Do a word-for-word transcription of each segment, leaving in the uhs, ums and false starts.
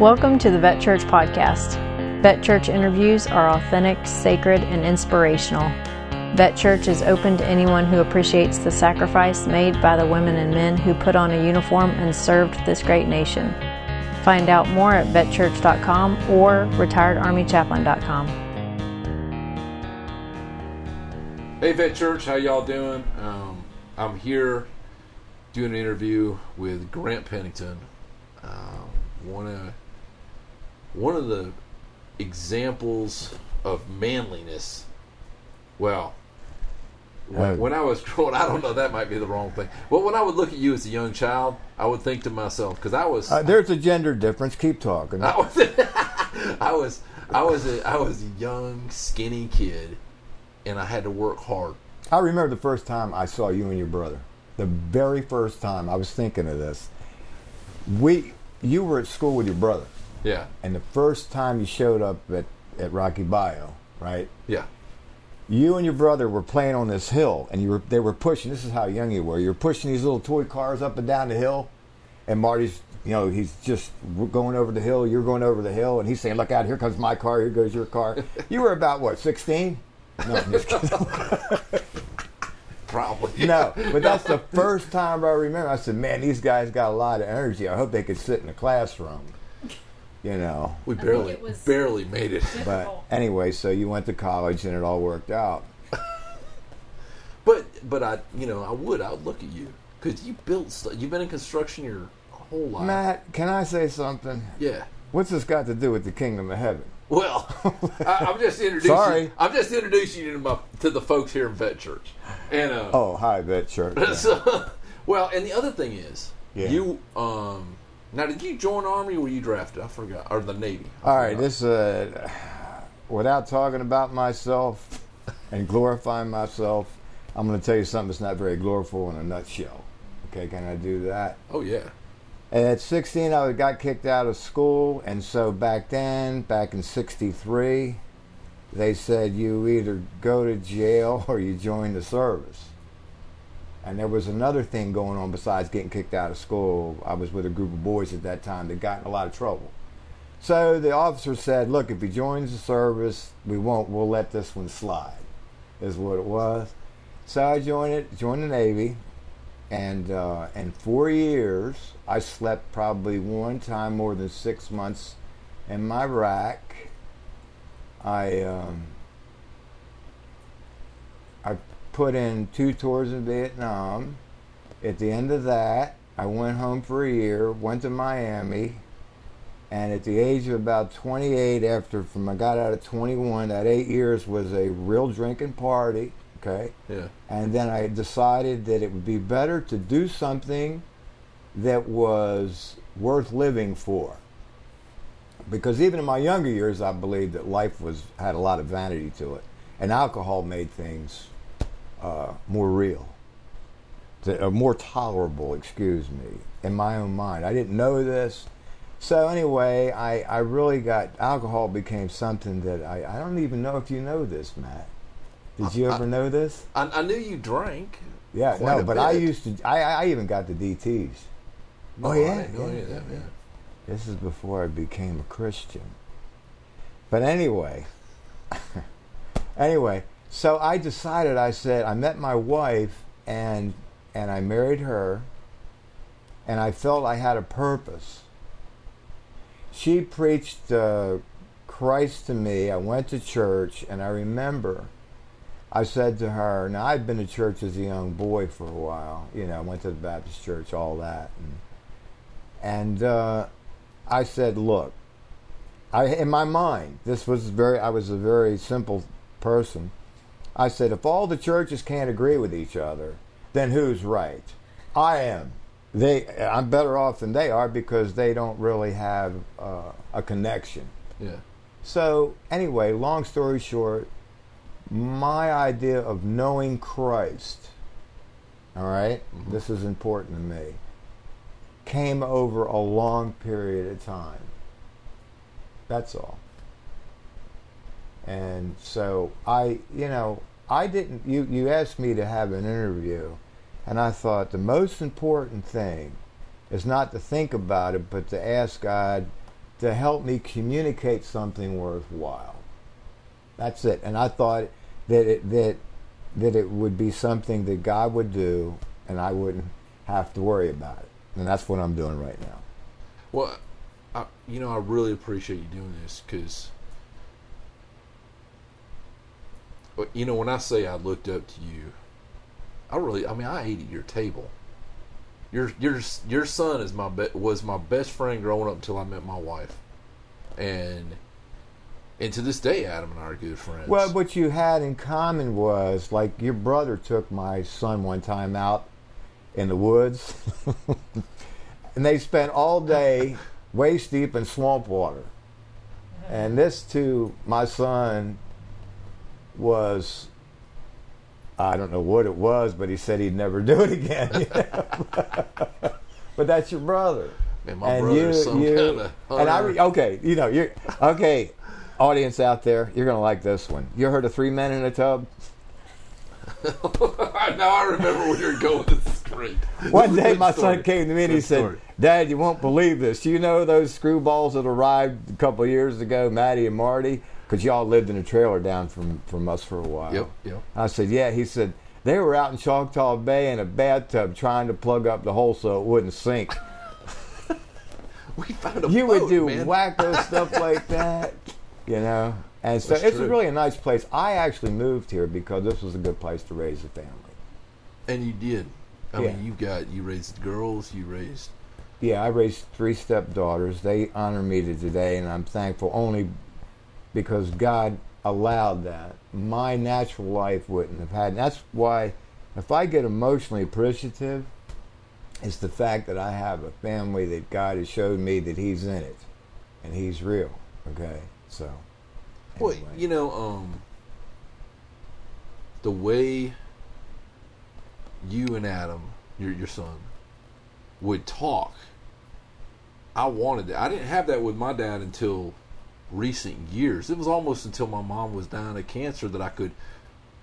Welcome to the Vet Church podcast. Vet Church interviews are authentic, sacred, and inspirational. Vet Church is open to anyone who appreciates the sacrifice made by the women and men who put on a uniform and served this great nation. Find out more at vet church dot com or retired army chaplain dot com. Hey Vet Church, how y'all doing? Um, I'm here doing an interview with Grant Pennington. Um, one of, one of the examples of manliness. Well, when, when I was growing, I don't know, that might be the wrong thing. Well, when I would look at you as a young child, I would think to myself, because I was... Uh, there's a gender difference. Keep talking. I was, I was, I was, a, I was a young, skinny kid, and I had to work hard. I remember the first time I saw you and your brother. The very first time I was thinking of this. We, you were at school with your brother. Yeah. And the first time you showed up at, at Rocky Bio, right? Yeah. You and your brother were playing on this hill, and you were they were pushing. This is how young you were. You were pushing these little toy cars up and down the hill, and Marty's, you know, he's just going over the hill. You're going over the hill, and he's saying, "Look out! Here comes my car. Here goes your car." You were about what, sixteen? No, I'm just kidding. Probably. No, but that's the first time I remember. I said, "Man, these guys got a lot of energy. I hope they could sit in a classroom." You know, we barely barely made it. But anyway, so you went to college and it all worked out. but but I you know I would I would look at you because you built stuff. You've been in construction your whole life. Matt, can I say something? Yeah. What's this got to do with the kingdom of heaven? Well, I, I'm just introducing. Sorry. I'm just introducing you to, my, to the folks here in Vet Church. And uh, oh, hi, Vet Church. So, well, and the other thing is, yeah. you um. Now, did you join Army or were you drafted? I forgot. Or the Navy. I All forgot. right. This, uh, without talking about myself and glorifying myself, I'm going to tell you something that's not very glorifiable in a nutshell. Okay, can I do that? Oh, yeah. At sixteen, I got kicked out of school. And so back then, back in sixty-three, they said you either go to jail or you join the service. And there was another thing going on besides getting kicked out of school. I was with a group of boys at that time that got in a lot of trouble. So the officer said, look, if he joins the service, we won't, we'll let this one slide, is what it was. So I joined it, joined the Navy, and uh, in four years, I slept probably one time more than six months in my rack. I, um, I put in two tours in Vietnam. At the end of that, I went home for a year, went to Miami, and at the age of about twenty-eight, after from I got out of twenty-one, that eight years was a real drinking party, okay? Yeah. And then I decided that it would be better to do something that was worth living for. Because even in my younger years, I believed that life was had a lot of vanity to it, and alcohol made things Uh, more real, to, uh, more tolerable, excuse me, in my own mind. I didn't know this. So anyway, I, I really got, alcohol became something that I, I don't even know if you know this, Matt. Did you I, ever I, know this? I, I knew you drank. Yeah, no, but bit. I used to, I, I even got the D Ts. No, oh, yeah? I didn't know yeah, any of that, man. This is before I became a Christian. But anyway, anyway, so I decided, I said, I met my wife, and and I married her, and I felt I had a purpose. She preached uh, Christ to me. I went to church, and I remember I said to her, now I'd been to church as a young boy for a while. You know, I went to the Baptist church, all that. And, and uh, I said, look, I, in my mind, this was very, I was a very simple person. I said, if all the churches can't agree with each other, then who's right? I am. They, I'm better off than they are because they don't really have uh, a connection. Yeah. So anyway, long story short, my idea of knowing Christ, all right, mm-hmm. This is important to me, came over a long period of time. That's all. And so I, you know, I didn't, you, you asked me to have an interview, and I thought the most important thing is not to think about it, but to ask God, to help me communicate something worthwhile. That's it. And I thought that it, that that it would be something that God would do, and I wouldn't have to worry about it. And that's what I'm doing right now. Well, I, you know, I really appreciate you doing this, because, you know, when I say I looked up to you, I really, I mean, I ate at your table. Your your your son is my be, was my best friend growing up until I met my wife, and and to this day, Adam and I are good friends. Well, what you had in common was, like, your brother took my son one time out in the woods, and they spent all day waist deep in swamp water, and this to my son was, I don't know what it was, but he said he'd never do it again. You know? But that's your brother. Man, my and brother's some kind of and I re- okay, you know, you okay, audience out there, you're gonna like this one. You heard of Three Men in a Tub? Now I remember when you're going to the street. One day my story. son came to me and good he story. said, "Dad, you won't believe this. Do you know those screwballs that arrived a couple of years ago, Maddie and Marty? Because y'all lived in a trailer down from, from us for a while." Yep, yep. I said, "Yeah." He said, "They were out in Choctaw Bay in a bathtub trying to plug up the hole so it wouldn't sink." We found a You boat, would do man. wacko stuff like that, you know. And so That's it's true. really a nice place. I actually moved here because this was a good place to raise a family. And you did. I yeah. mean, you got you raised girls, you raised. Yeah, I raised three stepdaughters. They honor me to today, and I'm thankful only because God allowed that. My natural life wouldn't have had. And that's why, if I get emotionally appreciative, it's the fact that I have a family that God has showed me that He's in it, and He's real. Okay, so. Anyway. Well, you know, um, the way you and Adam, your your son, would talk, I wanted that. I didn't have that with my dad until recent years. It was almost until my mom was dying of cancer that I could,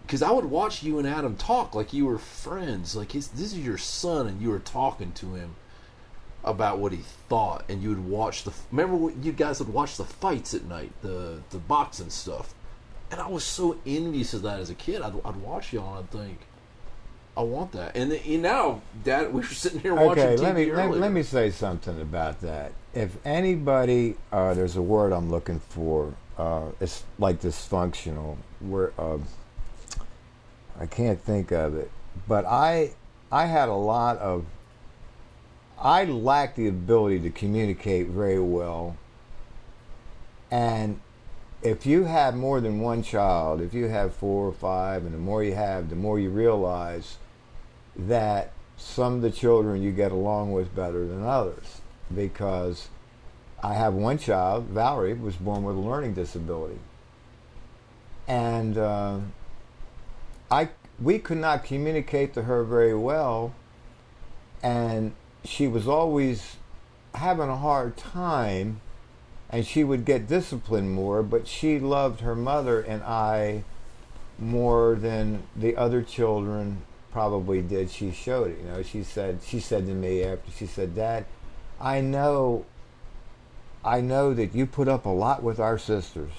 because I would watch you and Adam talk like you were friends. Like, his, this is your son, and you were talking to him about what he thought, and you would watch the. Remember, what, you guys would watch the fights at night, the the boxing stuff, and I was so envious of that as a kid. I'd, I'd watch y'all, and I'd think, I want that. And, the, and now, Dad, we were sitting here okay, watching T V let me, earlier. Let, let me say something about that. If anybody, uh, there's a word I'm looking for. Uh, it's like dysfunctional. Where uh, I can't think of it, but I, I had a lot of. I lacked the ability to communicate very well. And if you have more than one child, if you have four or five, and the more you have, the more you realize that some of the children you get along with better than others. Because I have one child, Valerie, was born with a learning disability, and uh, I we could not communicate to her very well, and she was always having a hard time, and she would get disciplined more. But she loved her mother and I more than the other children probably did. She showed it, you know. She said she said to me after she said, "Dad, I know, I know that you put up a lot with our sisters."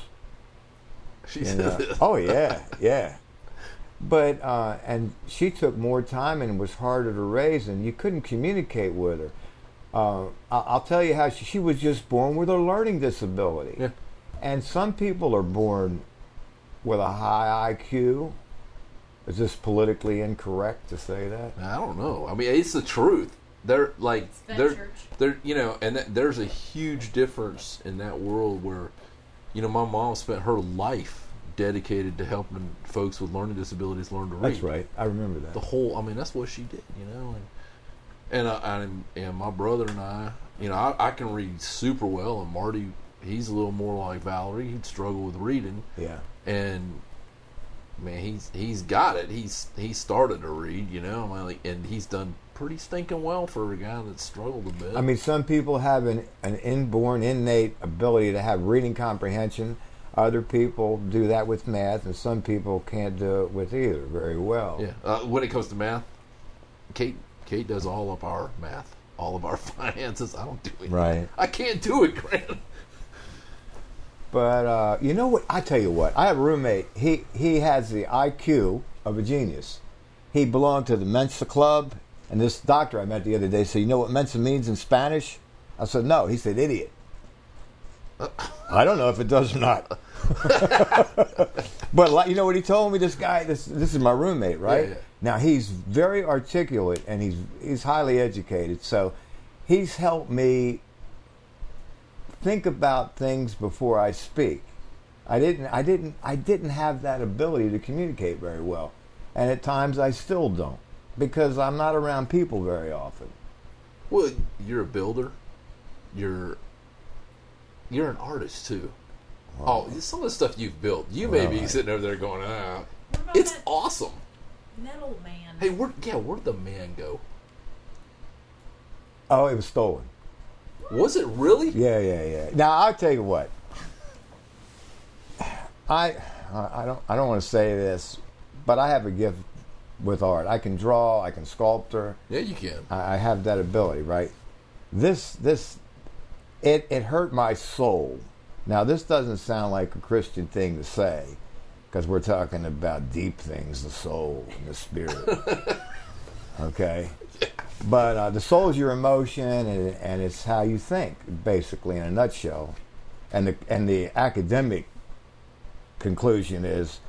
She said, uh, "Oh yeah, yeah." But uh, and she took more time and was harder to raise, and you couldn't communicate with her. Uh, I'll tell you how she, she was just born with a learning disability, yeah. And some people are born with a high I Q. Is this politically incorrect to say that? I don't know. I mean, it's the truth. They're like they're, they're you know, and that, there's a huge difference in that world where, you know, my mom spent her life dedicated to helping folks with learning disabilities learn to read. That's right. I remember that. The whole, I mean, that's what she did, you know. And and I, I and my brother and I, you know, I, I can read super well, and Marty, he's a little more like Valerie. He'd struggle with reading. Yeah. And man, he's he's got it. He's he started to read, you know, and he's done pretty stinking well for a guy that struggled a bit. I mean, some people have an, an inborn, innate ability to have reading comprehension. Other people do that with math, and some people can't do it with either very well. Yeah, uh, when it comes to math, Kate Kate does all of our math, all of our finances. I don't do it. Right. I can't do it, Grant. But uh, you know what? I tell you what. I have a roommate. He he has the I Q of a genius. He belonged to the Mensa Club. And this doctor I met the other day said, "You know what Mensa means in Spanish?" I said, "No." He said, "Idiot." I don't know if it does or not. But you know what he told me? This guy, this this is my roommate, right? Yeah, yeah. Now, he's very articulate, and he's he's highly educated. So he's helped me think about things before I speak. I didn't I didn't I didn't have that ability to communicate very well. And at times I still don't, because I'm not around people very often. Well, you're a builder. You're you're an artist too. Wow. Oh, some of the stuff you've built. You well, may be sitting over there going, "Ah, it's awesome." Metal man. Hey, where yeah, where'd the man go? Oh, it was stolen. Was it really? Yeah, yeah, yeah. Now I'll tell you what. I I don't I don't want to say this, but I have a gift with art. I can draw. I can sculpture. Yeah, you can. I, I have that ability, right? This this it it hurt my soul. Now, this doesn't sound like a Christian thing to say, because we're talking about deep things, the soul and the spirit. Okay? But uh, the soul is your emotion, and, and it's how you think, basically, in a nutshell. And the, and the academic conclusion is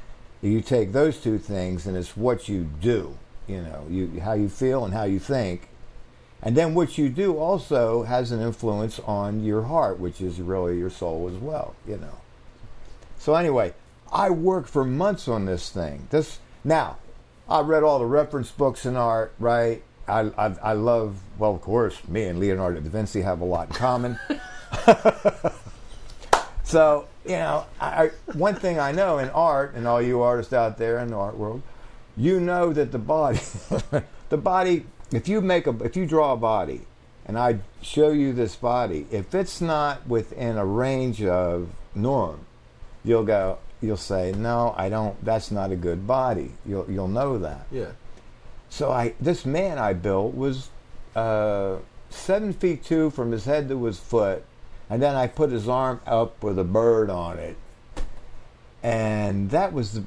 you take those two things, and it's what you do, you know, you how you feel and how you think. And then what you do also has an influence on your heart, which is really your soul as well, you know. So anyway, I worked for months on this thing. This now, I read all the reference books in art, right? I I, I love, well, of course, me and Leonardo da Vinci have a lot in common. So, you know, I, one thing I know in art, and all you artists out there in the art world, you know that the body, the body... If you make a, if you draw a body, and I show you this body, if it's not within a range of norm, you'll go, you'll say, "No, I don't. That's not a good body." You'll you'll know that. Yeah. So I, this man I built was uh, seven feet two from his head to his foot, and then I put his arm up with a bird on it, and that was the.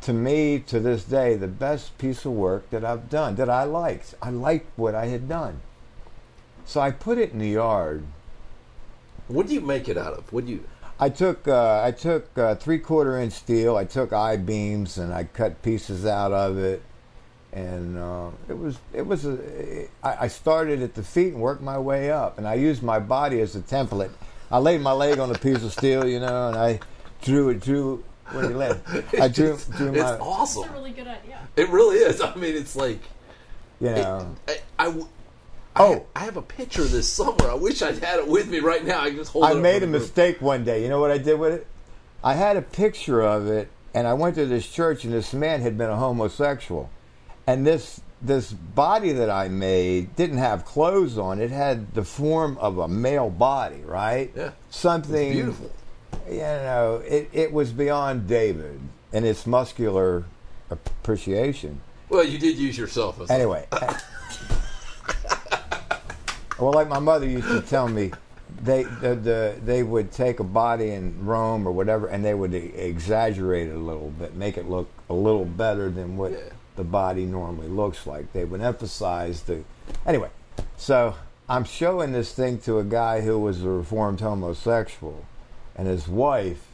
To me, to this day, the best piece of work that I've done, that I liked. I liked what I had done. So I put it in the yard. What do you make it out of? What do you? I took uh, I took uh, three-quarter inch steel. I took I-beams and I cut pieces out of it, and uh, it was it was. A, it, I started at the feet and worked my way up, and I used my body as a template. I laid my leg on a piece of steel, you know, and I drew it drew. Where do you live? I drew, drew my... It's awesome. It's a really good idea. It really is. I mean, it's like... You know... It, I, I, I, oh. I have a picture of this somewhere. I wish I'd had it with me right now. I just hold I it made a mistake one day. You know what I did with it? I had a picture of it, and I went to this church, and this man had been a homosexual. And this this body that I made didn't have clothes on. It had the form of a male body, right? Yeah. Something... beautiful. You know, it, it was beyond David and its muscular appreciation. Well, you did use yourself as anyway. I, well, like my mother used to tell me, they the, the they would take a body in Rome or whatever, and they would exaggerate it a little bit, make it look a little better than what yeah. the body normally looks like. They would emphasize the anyway. So I'm showing this thing to a guy who was a reformed homosexual. And his wife,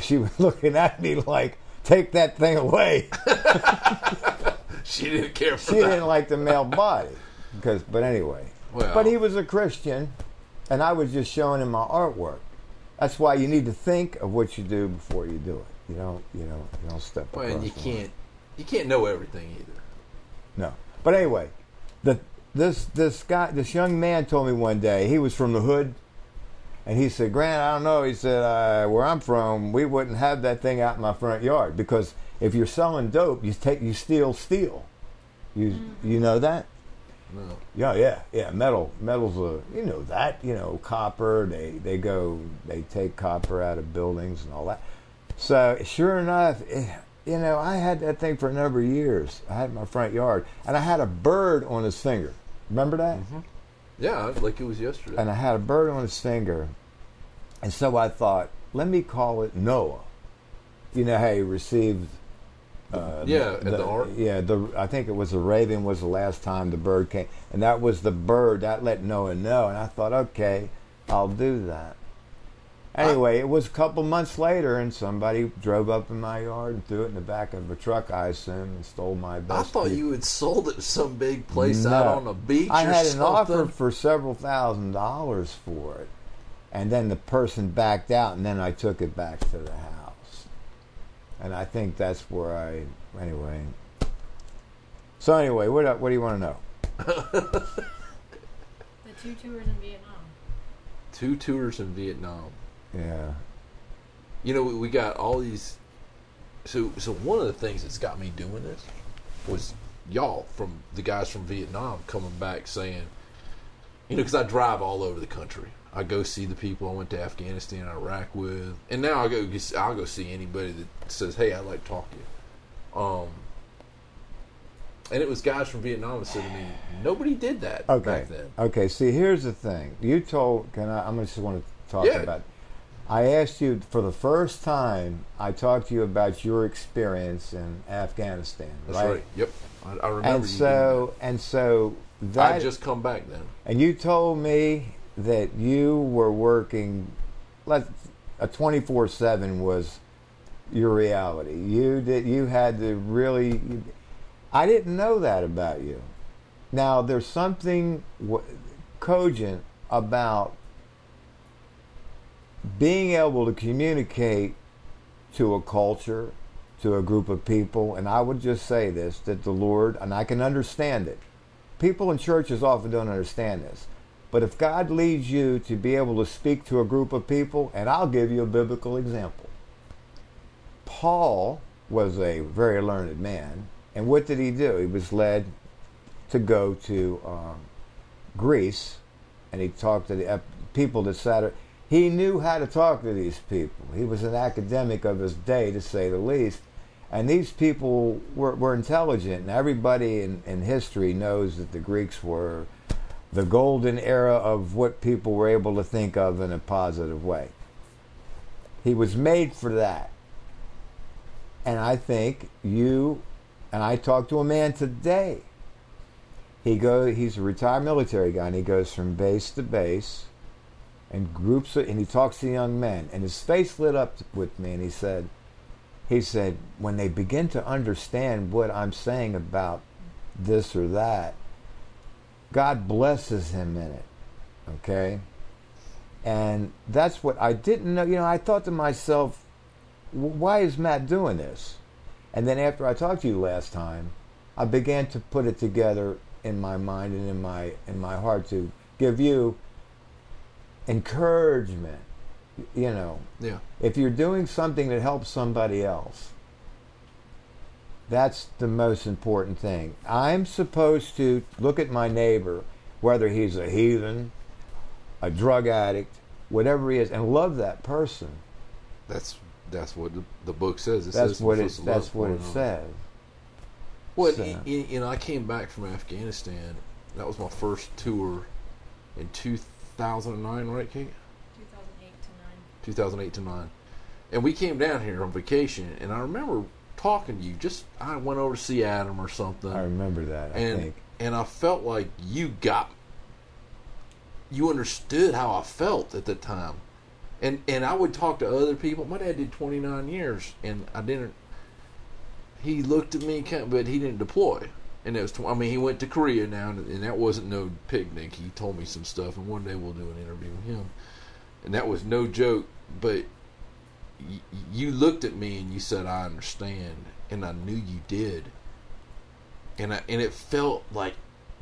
she was looking at me like, "Take that thing away." She didn't care for she that. She didn't like the male body. Because, but anyway. Well. But he was a Christian, and I was just showing him my artwork. That's why you need to think of what you do before you do it. You don't, you know, you don't step up. Well, and you can't, you can't know everything either. No. But anyway, the this this guy, this young man told me one day, he was from the hood. And he said, "Grant, I don't know." He said, uh, "Where I'm from, we wouldn't have that thing out in my front yard, because if you're selling dope, you take you steal steel. You mm-hmm. you know that? No. Yeah, yeah, yeah. Metal, metal's a you know that you know copper. They they go they take copper out of buildings and all that. So sure enough, it, you know, I had that thing for a number of years. I had it in my front yard, and I had a bird on his finger. Remember that? Mm-hmm. Yeah, like it was yesterday. And I had a bird on his finger. And so I thought, let me call it Noah. You know how he received... Uh, yeah, the, the ark. Yeah, the, I think it was the raven was the last time the bird came. And that was the bird that let Noah know. And I thought, okay, I'll do that. Anyway, I, it was a couple months later, and somebody drove up in my yard and threw it in the back of a truck, I assume, and stole my best I thought piece. You had sold it to some big place no, out on a beach I or something. I had an offer for several thousand dollars for it. And then the person backed out, and then I took it back to the house. And I think that's where I, anyway. So anyway, what what do you want to know? The two tours in Vietnam. Two tours in Vietnam. Yeah. You know, we, we got all these. So so one of the things that's got me doing this was y'all from the guys from Vietnam coming back saying, you know, because I drive all over the country. I go see the people I went to Afghanistan and Iraq with. And now I go, I'll go see anybody that says, hey, I'd like to talk to you. Um, and it was guys from Vietnam that said to me, nobody did that okay. back then. Okay, see, here's the thing. You told, can I, I'm just want to talk yeah. about, I asked you, for the first time, I talked to you about your experience in Afghanistan, right? That's right, yep. I, I remember and you so, that. And so, that, I had just come back then. And you told me that you were working, like a twenty-four seven was your reality. You did. You had to really. I didn't know that about you. Now there's something w- cogent about being able to communicate to a culture, to a group of people, and I would just say this: that the Lord, and I can understand it. People in churches often don't understand this. But if God leads you to be able to speak to a group of people, and I'll give you a biblical example. Paul was a very learned man, and what did he do? He was led to go to um, Greece, and he talked to the people that sat. He knew how to talk to these people. He was an academic of his day, to say the least, and these people were, were intelligent, and everybody in, in history knows that the Greeks were the golden era of what people were able to think of in a positive way. He was made for that. And I think you, and I talked to a man today. He go, he's a retired military guy, and he goes from base to base, and groups, and he talks to young men, and his face lit up with me, and he said, he said, when they begin to understand what I'm saying about this or that, God blesses him in it, okay? And that's what I didn't know. You know, I thought to myself, why is Matt doing this? And then after I talked to you last time, I began to put it together in my mind and in my in my heart to give you encouragement, you know. Yeah. If you're doing something that helps somebody else, that's the most important thing. I'm supposed to look at my neighbor, whether he's a heathen, a drug addict, whatever he is, and love that person. That's that's what the, the book says. It that's says what it. That's what it says. Well, so. you, you know, I came back from Afghanistan. That was my first tour in two thousand nine, right, Kate? two thousand eight to nine. two thousand eight to nine, and we came down here on vacation, and I remember talking to you, just I went over to see Adam or something. I remember that. I and, think, and I felt like you got, you understood how I felt at the time, and and I would talk to other people. My dad did twenty-nine years, and I didn't. He looked at me, but he didn't deploy, and it was. I mean, he went to Korea now, and that wasn't no picnic. He told me some stuff, and one day we'll do an interview with him, and that was no joke, but. You looked at me and you said, I understand, and I knew you did, and I, and it felt like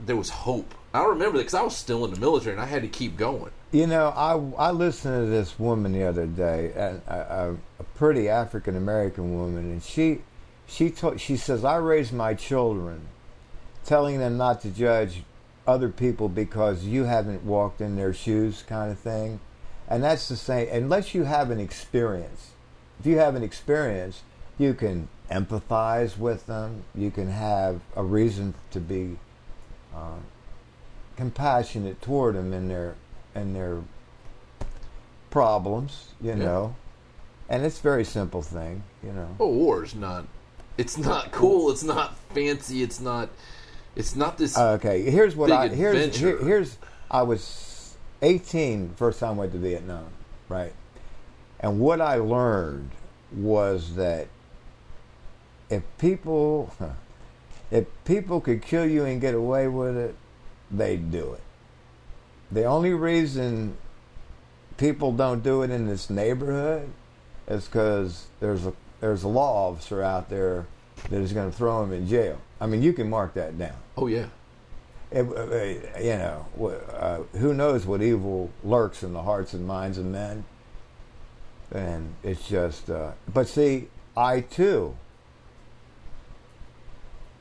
there was hope. I remember that because I was still in the military and I had to keep going. You know, I, I listened to this woman the other day, a, a, a pretty African American woman, and she she told, she says, I raised my children telling them not to judge other people because you haven't walked in their shoes, kind of thing. And that's the same, unless you have an experience. If you have an experience, you can empathize with them. You can have a reason to be um, compassionate toward them in their in their problems, you yeah. know. And it's a very simple thing, you know. Oh, war is not. It's not cool. It's not fancy. It's not. It's not this. Uh, okay, here's what big I here's here, here's I was eighteen first time I went to Vietnam, right? And what I learned was that if people if people could kill you and get away with it, they'd do it. The only reason people don't do it in this neighborhood is because there's a there's a law officer out there that is going to throw him in jail. I mean, you can mark that down. Oh yeah. It, uh, you know, uh, who knows what evil lurks in the hearts and minds of men? And it's just. Uh, but see, I too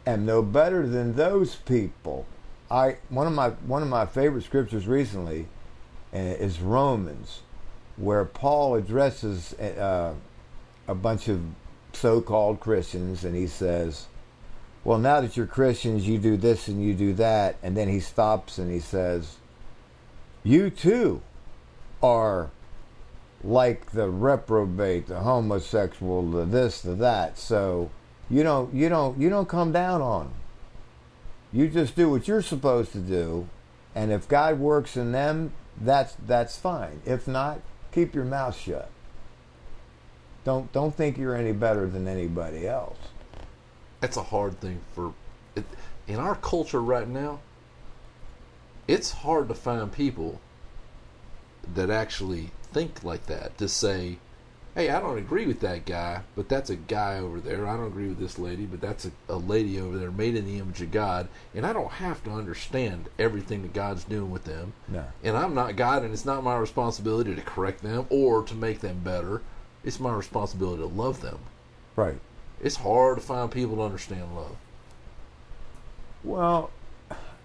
am no better than those people. I one of my one of my favorite scriptures recently is Romans, where Paul addresses uh, a bunch of so-called Christians, and he says, well, now that you're Christians, you do this and you do that. And then he stops and he says, you too are like the reprobate, the homosexual, the this, the that. So you don't, you don't, you don't come down on them. You just do what you're supposed to do. And if God works in them, that's, that's fine. If not, keep your mouth shut. Don't don't think you're any better than anybody else. That's a hard thing for it, in our culture right now. It's hard to find people that actually think like that, to say, hey, I don't agree with that guy, but that's a guy over there. I don't agree with this lady, but that's a, a lady over there made in the image of God, and I don't have to understand everything that God's doing with them. No. And I'm not God, and it's not my responsibility to correct them or to make them better. It's my responsibility to love them. Right. It's hard to find people to understand love. Well,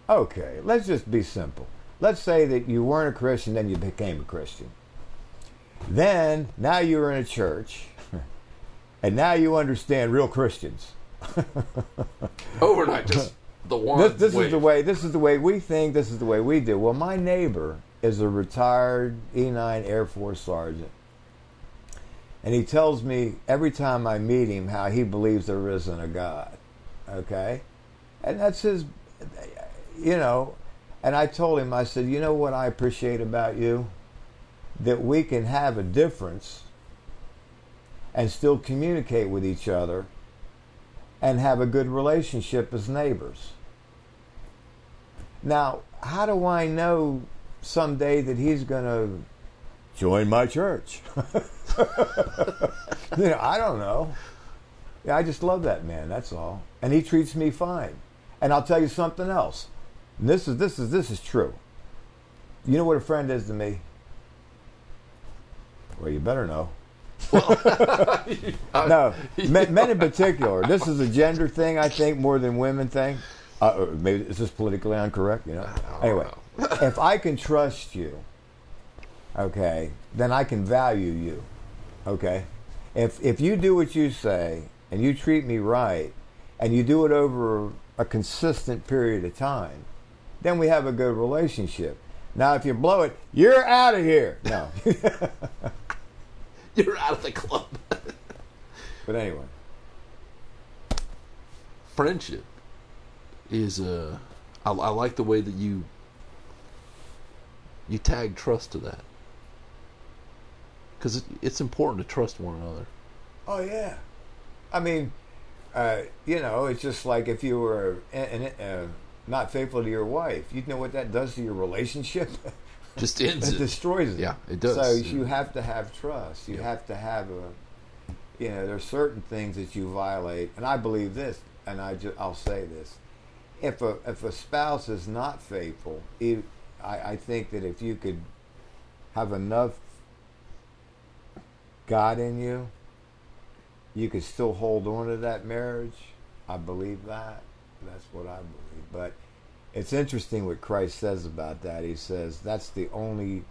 okay, let's just be simple. Let's say that you weren't a Christian, then you became a Christian. Then, now you're in a church, and now you understand real Christians. Overnight, just the one. This, this is the way. This is the way we think. This is the way we do. Well, my neighbor is a retired E nine Air Force sergeant. And he tells me every time I meet him how he believes there isn't a God, okay? And that's his, you know, and I told him, I said, you know what I appreciate about you? That we can have a difference and still communicate with each other and have a good relationship as neighbors. Now, how do I know someday that he's going to join my church? You know, I don't know. Yeah, I just love that man, that's all. And he treats me fine. And I'll tell you something else. And this is this is this is true. You know what a friend is to me? Well, you better know. Well, no, men, men in particular. This is a gender thing, I think, more than women thing. Uh, maybe is this politically incorrect? You know. Anyway, know. If I can trust you, okay, then I can value you, okay? If if you do what you say and you treat me right and you do it over a consistent period of time, then we have a good relationship. Now, if you blow it, you're out of here. No. You're out of the club. But anyway. Friendship is, uh, I, I like the way that you, you tag trust to that. Because it's important to trust one another. Oh, yeah. I mean, uh, you know, it's just like if you were an, an, uh, not faithful to your wife, you know what that does to your relationship? Just ends it. It destroys it. Yeah, it does. So yeah. You have to have trust. You yeah. have to have a, you know, there's certain things that you violate. And I believe this, and I just, I'll say this. If a, if a spouse is not faithful, it, I, I think that if you could have enough God in you, you could still hold on to that marriage. I believe that. That's what I believe. But it's interesting what Christ says about that. He says that's the only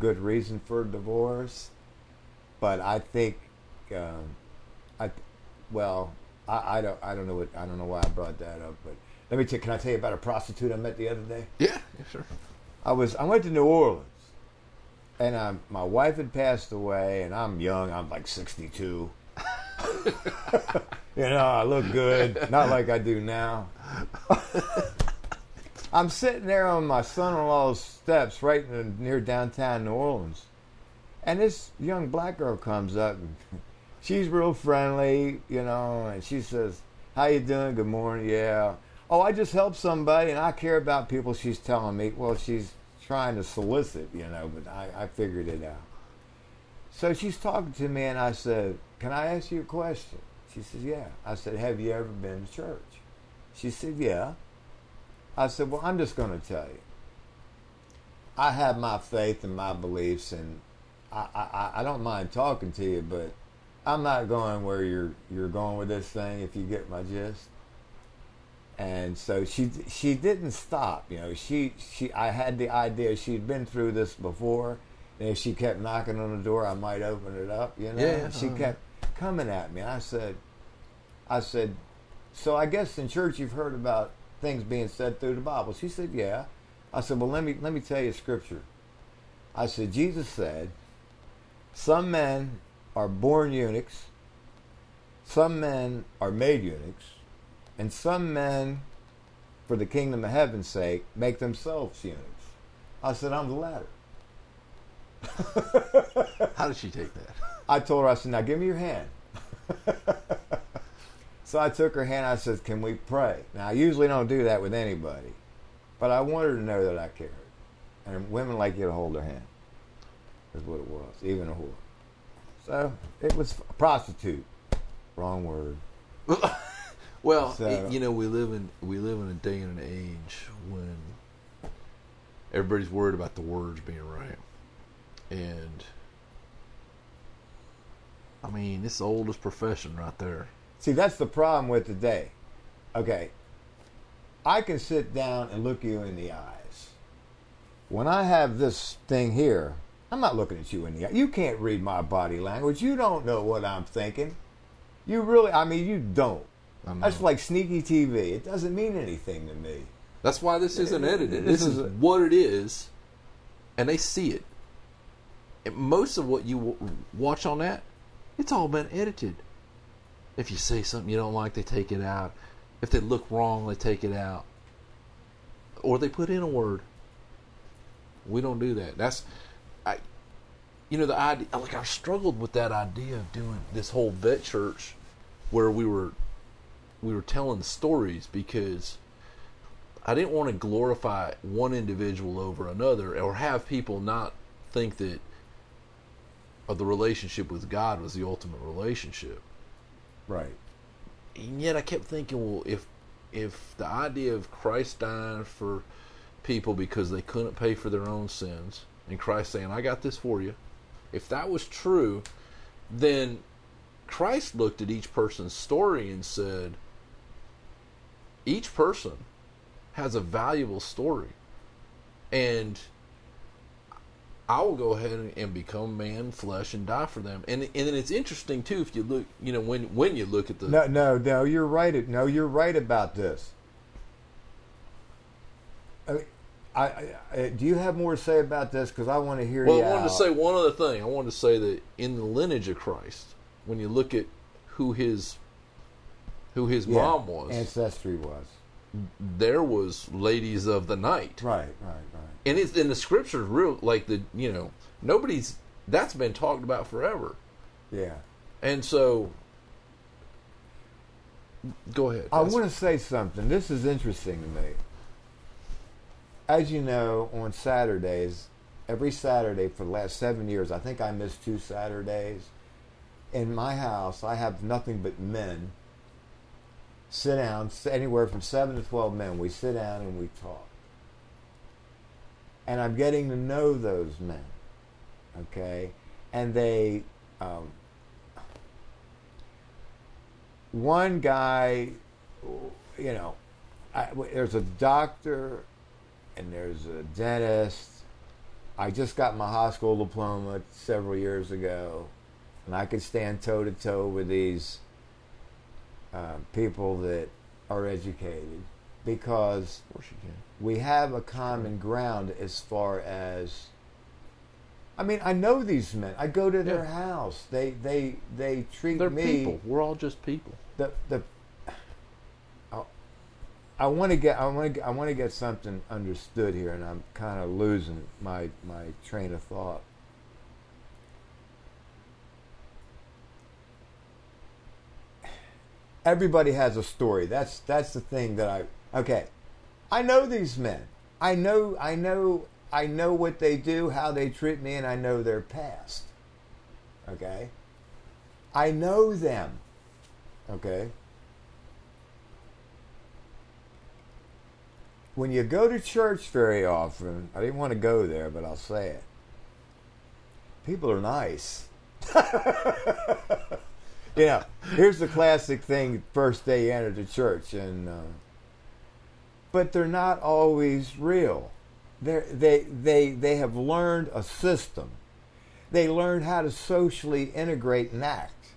good reason for divorce. But I think, um, I well, I, I don't, I don't know what, I don't know why I brought that up. But let me tell. Can I tell you about a prostitute I met the other day? Yeah, yeah, sure. I was I went to New Orleans. And um, my wife had passed away, and I'm young. I'm like sixty-two. You know, I look good. Not like I do now. I'm sitting there on my son-in-law's steps right in, near downtown New Orleans. And this young black girl comes up. And she's real friendly, you know, and she says, "How you doing? Good morning." "Yeah. Oh, I just helped somebody, and I care about people," she's telling me. Well, she's trying to solicit, you know, but I, I figured it out. So she's talking to me, and I said, "Can I ask you a question?" She says, "Yeah." I said, "Have you ever been to church?" She said, "Yeah." I said, "Well, I'm just going to tell you. I have my faith and my beliefs, and I, I, I don't mind talking to you, but I'm not going where you're you're going with this thing, if you get my gist." And so she she didn't stop, you know. She she I had the idea she'd been through this before, and if she kept knocking on the door, I might open it up, you know. Yeah, she uh-huh. kept coming at me. I said, I said, "So I guess in church you've heard about things being said through the Bible." She said, "Yeah." I said, "Well, let me let me tell you scripture." I said, "Jesus said, some men are born eunuchs, some men are made eunuchs, and some men, for the kingdom of heaven's sake, make themselves eunuchs." I said, "I'm the latter." How did she take that? I told her, I said, "Now give me your hand." So I took her hand, I said, "Can we pray?" Now, I usually don't do that with anybody, but I wanted her to know that I cared. And women like you to hold their hand, is what it was, even a whore. So it was a prostitute. Wrong word. Well, so, it, you know, we live in we live in a day and an age when everybody's worried about the words being right, and I mean, it's the oldest profession right there. See, that's the problem with today. Okay, I can sit down and look you in the eyes. When I have this thing here, I'm not looking at you in the eye. You can't read my body language. You don't know what I'm thinking. You really, I mean, you don't. That's like sneaky T V. It doesn't mean anything to me. That's why this isn't edited. This, this is, is a, what it is, and they see it. And most of what you w- watch on that, it's all been edited. If you say something you don't like, they take it out. If they look wrong, they take it out. Or they put in a word. We don't do that. That's... You know, the idea, like, I struggled with that idea of doing this whole vet church where we were we were telling stories, because I didn't want to glorify one individual over another or have people not think that of the relationship with God was the ultimate relationship. Right. And yet I kept thinking, well, if if the idea of Christ dying for people because they couldn't pay for their own sins, and Christ saying, "I got this for you," if that was true, then Christ looked at each person's story and said, each person has a valuable story, and I will go ahead and become man, flesh, and die for them. And and then it's interesting too, if you look, you know, when when you look at the no, no, no, you're right. No, you're right about this. I mean, I, I, do you have more to say about this? Because I want to hear well, you Well, I wanted out. to say one other thing. I wanted to say that in the lineage of Christ, when you look at who his who his yeah, mom was. Ancestry was. There was ladies of the night. Right, right, right. And it's in the scriptures, real, like the, you know, nobody's, that's been talked about forever. Yeah. And so, go ahead. I want to say something. This is interesting to me. As you know, on Saturdays, every Saturday for the last seven years, I think I missed two Saturdays. In my house, I have nothing but men sit down, anywhere from seven to twelve men. We sit down and we talk. And I'm getting to know those men, okay? And they, um, one guy, you know, I, there's a doctor, and there's a dentist. I just got my high school diploma several years ago, and I could stand toe to toe with these uh, people that are educated, because we have a common ground as far as I mean, I know these men. I go to yeah. their house. They they they treat They're me. They're people. We're all just people. The the. I, I want to get. I want to. I want to get something understood here, and I'm kind of losing my my train of thought. Everybody has a story. That's that's the thing that I. Okay, I know these men. I know. I know. I know what they do, how they treat me, and I know their past. Okay? I know them. Okay? When you go to church very often, I didn't want to go there, but I'll say it. People are nice. You know, here's the classic thing, first day you enter the church, and uh, but they're not always real. They're, they they they have learned a system. They learned how to socially integrate and act.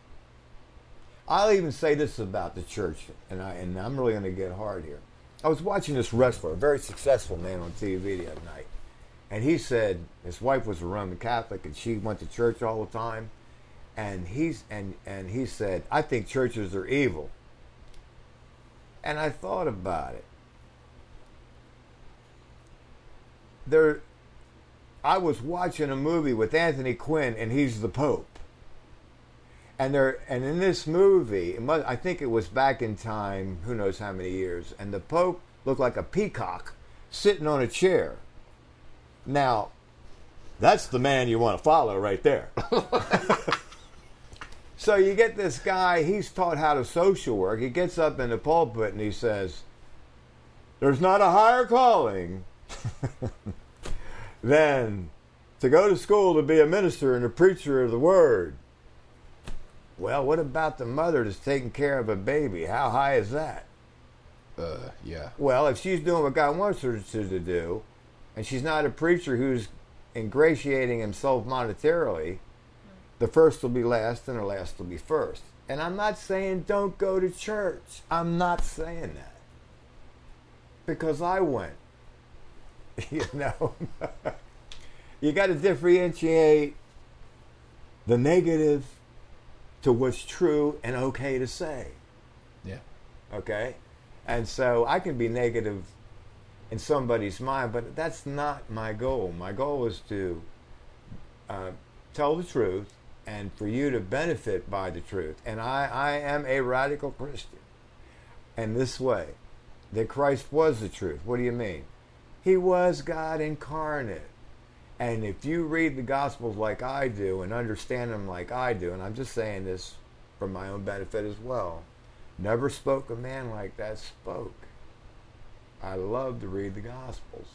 I'll even say this about the church, and I and I'm really going to get hard here. I was watching this wrestler, a very successful man on T V the other night, and he said his wife was a Roman Catholic and she went to church all the time, and he's and and he said, "I think churches are evil." And I thought about it. There, I was watching a movie with Anthony Quinn, and he's the Pope. And there, and in this movie, it must, I think it was back in time, who knows how many years, and the Pope looked like a peacock sitting on a chair. Now, that's the man you want to follow right there. So you get this guy, he's taught how to social work. He gets up in the pulpit and he says, "There's not a higher calling then to go to school to be a minister and a preacher of the word." Well, what about the mother that's taking care of a baby? How high is that? Uh, yeah. Well, if she's doing what God wants her to, to do, and she's not a preacher who's ingratiating himself monetarily, the first will be last and the last will be first. And I'm not saying don't go to church. I'm not saying that. Because I went. You know, you got to differentiate the negative to what's true and okay to say. Yeah. Okay? And so I can be negative in somebody's mind, but that's not my goal. My goal is to uh, tell the truth and for you to benefit by the truth. And I, I am a radical Christian in this way, that Christ was the truth. What do you mean? He was God incarnate. And if you read the Gospels like I do and understand them like I do, and I'm just saying this for my own benefit as well, never spoke a man like that spoke. I love to read the Gospels.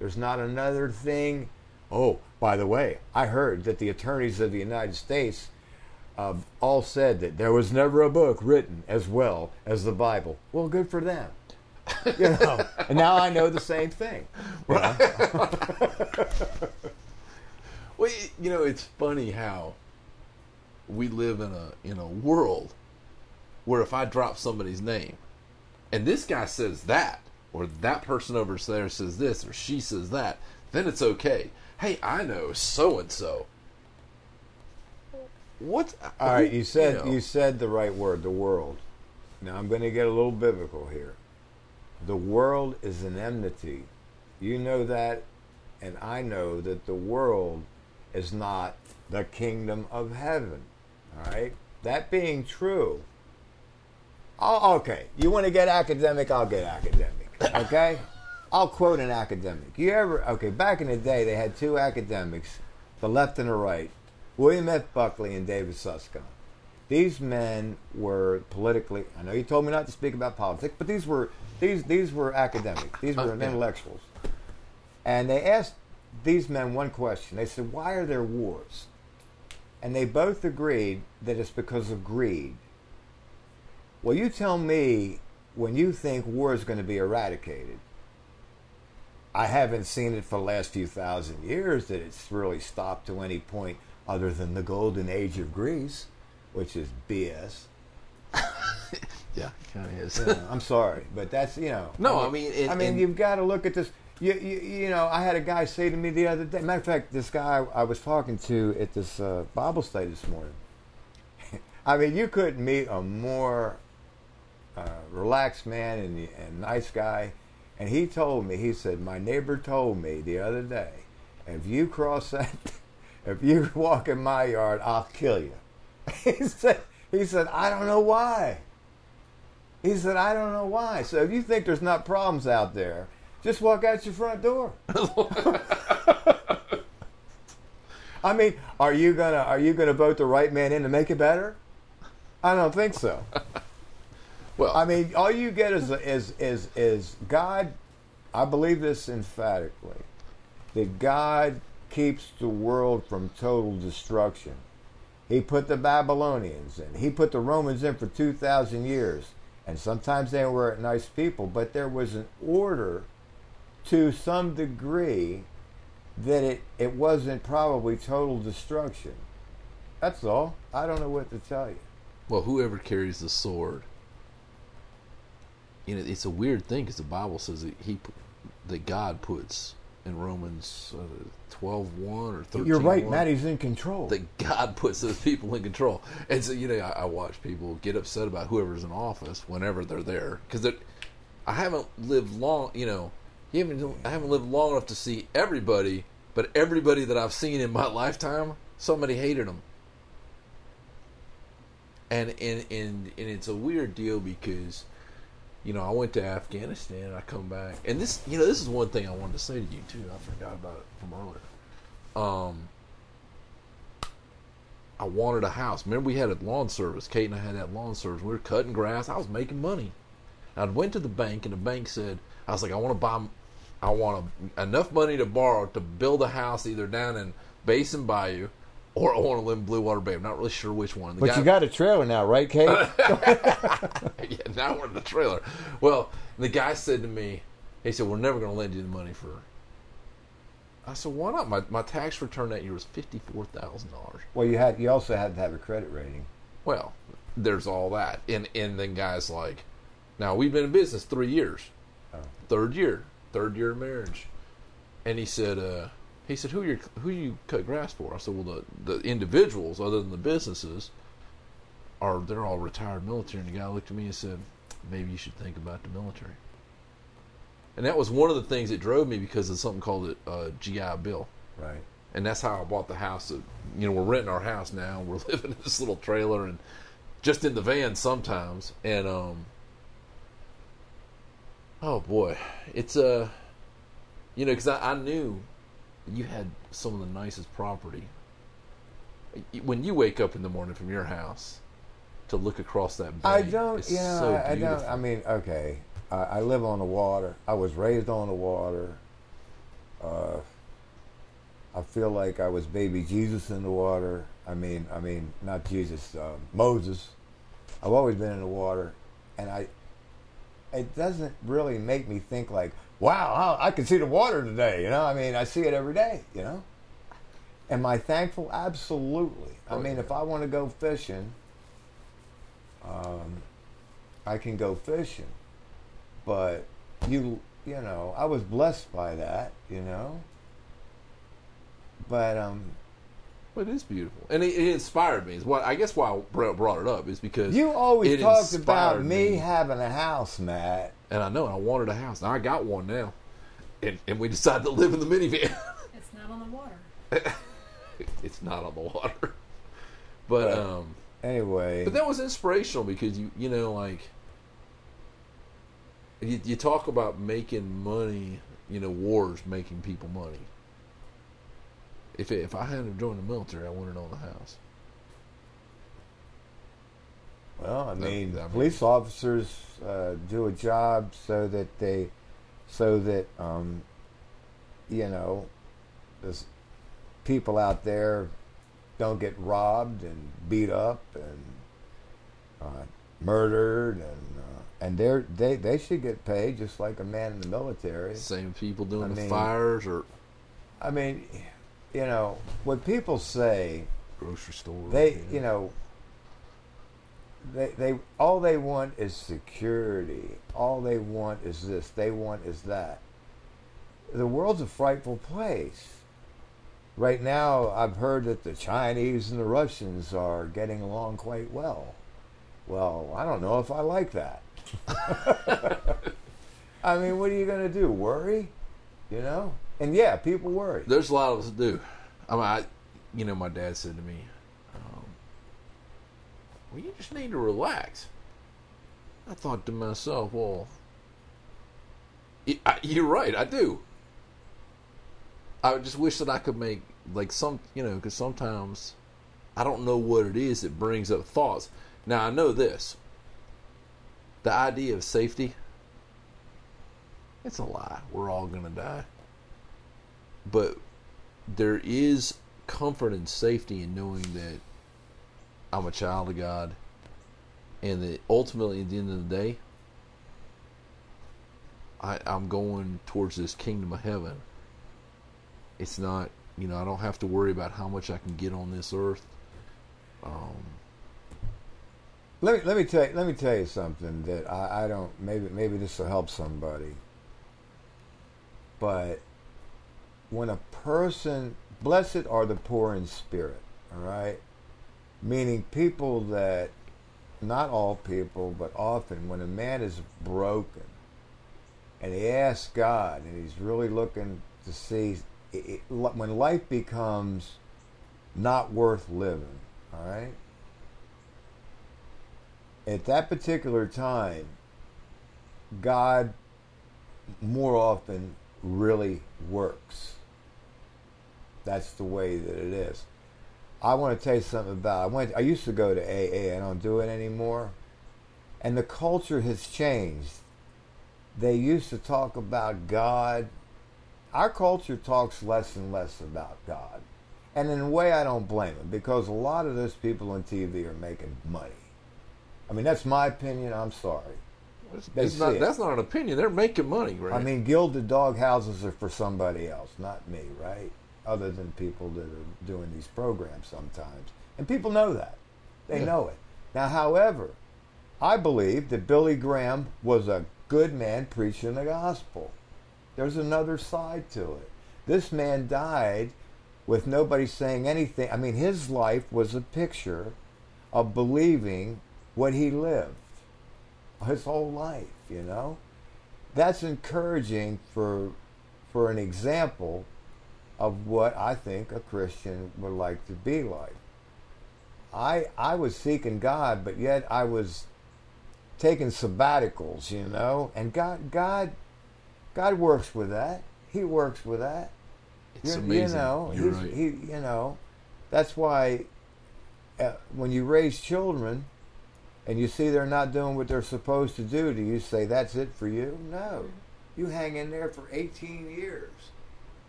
There's not another thing. Oh, by the way, I heard that the attorneys of the United States uh, all said that there was never a book written as well as the Bible. Well, good for them. You know, and now I know the same thing. Right. Well, you know, it's funny how we live in a in a world where if I drop somebody's name, and this guy says that, or that person over there says this, or she says that, then it's okay. Hey, I know so and so. What? All right, you said you know, you said the right word, the world. Now I'm going to get a little biblical here. The world is an enmity. You know that, and I know that the world is not the kingdom of heaven. All right? That being true, I'll, okay, you want to get academic, I'll get academic. Okay? I'll quote an academic. You ever, okay, back in the day, they had two academics, the left and the right, William F. Buckley and David Susskind. These men were politically, I know you told me not to speak about politics, but these were These these were academics. These were okay. intellectuals. And they asked these men one question. They said, "Why are there wars?" And they both agreed that it's because of greed. Well, you tell me when you think war is going to be eradicated. I haven't seen it for the last few thousand years that it's really stopped to any point other than the golden age of Greece, which is B S. Yeah, it kind of is. Yeah, I'm sorry, but that's, you know. No, I mean, I mean, it, I mean you've got to look at this. You, you, you know, I had a guy say to me the other day, matter of fact, this guy I was talking to at this uh, Bible study this morning. I mean, you couldn't meet a more uh, relaxed man and, and nice guy. And he told me, he said, my neighbor told me the other day, if you cross that, if you walk in my yard, I'll kill you. He said, he said, I don't know why. He said, I don't know why. So if you think there's not problems out there, just walk out your front door. I mean, are you gonna are you gonna vote the right man in to make it better? I don't think so. Well, I mean, all you get is is is is God. I believe this emphatically, that God keeps the world from total destruction. He put the Babylonians in. He put the Romans in for two thousand years, and sometimes they were nice people, but there was an order to some degree that it, it wasn't probably total destruction. That's all. I don't know what to tell you. Well, whoever carries the sword, you know, it's a weird thing because the Bible says that he, that God puts in Romans twelve one or thirteen. You're right, one, Matty's in control. That God puts those people in control. And so, you know, I, I watch people get upset about whoever's in office whenever they're there because I haven't lived long, you know, You haven't, I haven't lived long enough to see everybody, but everybody that I've seen in my lifetime, somebody hated them. And and, and and it's a weird deal because, you know, I went to Afghanistan and I come back. And this, you know, this is one thing I wanted to say to you, too. I forgot about it from earlier. Um, I wanted a house. Remember we had a lawn service. Kate and I had that lawn service. We were cutting grass. I was making money. I went to the bank and the bank said, I was like, I want to buy... I want a, enough money to borrow to build a house either down in Basin Bayou or I want to live in Blue Water Bay. I'm not really sure which one. The but guy, you got a trailer now, right, Kate? Yeah, now we're in the trailer. Well, the guy said to me, he said, we're never going to lend you the money for... I said, why not? My my tax return that year was fifty-four thousand dollars. Well, you had you also had to have a credit rating. Well, there's all that. And, and then guys like, now we've been in business three years. Third year, third year of marriage, and he said, uh, "He said, who you who you cut grass for?" I said, "Well, the, the individuals, other than the businesses, are they're all retired military." And the guy looked at me and said, "Maybe you should think about the military." And that was one of the things that drove me because of something called a uh, G I Bill. Right. And that's how I bought the house. That, you know, we're renting our house now. We're living in this little trailer and just in the van sometimes, and um. Oh boy, it's a, uh, you know, because I, I knew you had some of the nicest property. When you wake up in the morning from your house to look across that bay, I don't, it's yeah, so I, I don't. I mean, okay, I, I live on the water. I was raised on the water. Uh, I feel like I was baby Jesus in the water. I mean, I mean, not Jesus, uh, Moses. I've always been in the water, and I. It doesn't really make me think like, wow, I can see the water today. You know, I mean, I see it every day, you know. Am I thankful? Absolutely. I mean, if I want to go fishing, um, I can go fishing. But, you you know, I was blessed by that, you know. But, um... Well, it is beautiful, and it, it inspired me. It's what I guess why I brought it up is because you always it talked about me, me having a house, Matt. And I know, and I wanted a house. Now I got one now, and, and we decided to live in the minivan. It's not on the water. It's not on the water, but, but um, anyway. But that was inspirational because you you know like you, you talk about making money, you know, wars making people money. If it, if I hadn't joined the military, I wouldn't own the house. Well, I mean, that, that police means. officers uh, do a job so that they, so that um, you know, this people out there don't get robbed and beat up and uh, murdered, and uh, and they're they they should get paid just like a man in the military. Same people doing I the mean, fires or, I mean. You know, when people say grocery store, they yeah. you know, they they all they want is security. All they want is this. They want is that. the world's a frightful place. Right now, I've heard that the Chinese and the Russians are getting along quite well. Well, I don't know if I like that. I mean, what are you going to do? Worry? You know? And yeah, people worry. There's a lot of us to do. I mean, I, you know, my dad said to me, um, well, you just need to relax. I thought to myself, well, I, you're right, I do. I just wish that I could make, like, some, you know, because sometimes I don't know what it is that brings up thoughts. Now, I know this. The idea of safety, it's a lie. We're all going to die. But there is comfort and safety in knowing that I'm a child of God and that ultimately, at the end of the day, I, I'm going towards this kingdom of heaven. It's not, you know, I don't have to worry about how much I can get on this earth. Um, let me let me tell you, let me tell you something that I, I don't. Maybe maybe this will help somebody. But when a person, blessed are the poor in spirit, all right, meaning people that, not all people, but often when a man is broken, and he asks God, and he's really looking to see. It, it, when life becomes not worth living, all right? At that particular time, God more often really works. That's the way that it is. I want to tell you something about it. I went. I used to go to A A. I don't do it anymore. And the culture has changed. They used to talk about God. Our culture talks less and less about God. And in a way, I don't blame them, because a lot of those people on T V are making money. I mean, that's my opinion. I'm sorry. That's not an opinion. They're making money, right? I mean, gilded dog houses are for somebody else, not me, right? Other than people that are doing these programs sometimes. And people know that. They yeah. know it. Now, however, I believe that Billy Graham was a good man preaching the gospel. There's another side to it. This man died with nobody saying anything. I mean, his life was a picture of believing what he lived his whole life, you know? That's encouraging for for an example of what I think a Christian would like to be like. I I was seeking God, but yet I was taking sabbaticals, you know? And God God God works with that. He works with that. It's You're, amazing. You know, You're right. He, you know, that's why uh, when you raise children and you see they're not doing what they're supposed to do, do you say, that's it for you? No. You hang in there for eighteen years.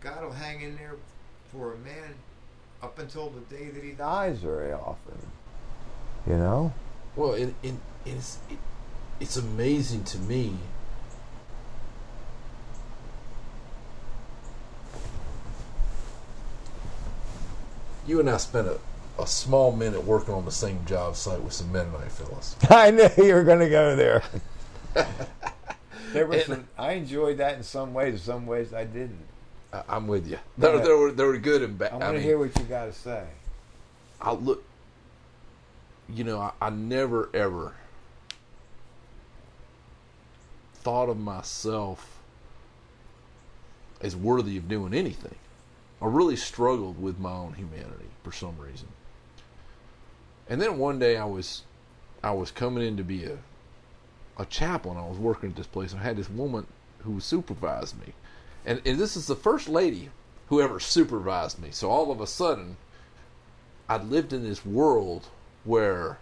God will hang in there for a man up until the day that he dies very often. You know? Well, it, it, it's, it, it's amazing to me. You and I spent a, a small minute working on the same job site with some Mennonite fellas. I knew you were going to go there. there was some, I enjoyed that in some ways. In some ways, I didn't. I, I'm with you. There, there were there were good and bad. I want to mean, hear what you got to say. I look. You know, I, I never ever thought of myself as worthy of doing anything. I really struggled with my own humanity for some reason. And then one day I was I was coming in to be a a chaplain. I was working at this place. I had this woman who supervised me. And, and this is the first lady who ever supervised me. So all of a sudden, I'd lived in this world where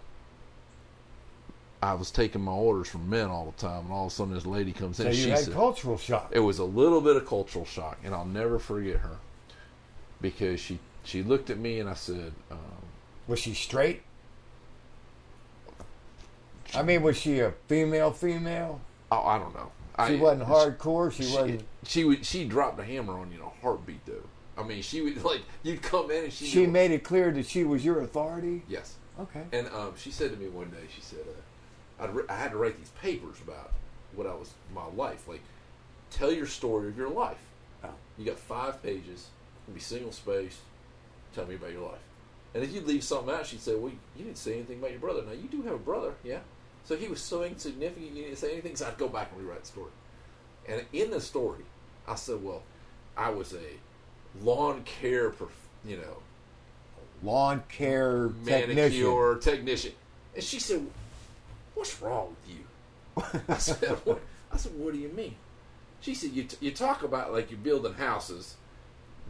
I was taking my orders from men all the time. And all of a sudden this lady comes in. So you she had said, cultural shock. It was a little bit of cultural shock. And I'll never forget her. Because she, she looked at me and I said... Um, was she straight? She, I mean, was she a female female? Oh, I don't know. She I, wasn't hardcore? She, she wasn't... She, would, she dropped a hammer on you in a heartbeat, though. I mean, she would, like, you'd come in and she... She made it clear that she was your authority? Yes. Okay. And um, she said to me one day, she said, uh, I'd re- I had to write these papers about what I was, my life. Like, tell your story of your life. Wow. You got five pages, it'll be single spaced, tell me about your life. And if you leave something out, she'd say, well, you didn't say anything about your brother. Now, you do have a brother, yeah? So he was so insignificant, you didn't say anything, so I'd go back and rewrite the story. And in the story, I said, well, I was a lawn care, prof- you know, lawn care manicure technician. technician. And she said, what's wrong with you? I said, what? I said, what do you mean? She said, you, t- you talk about like you're building houses,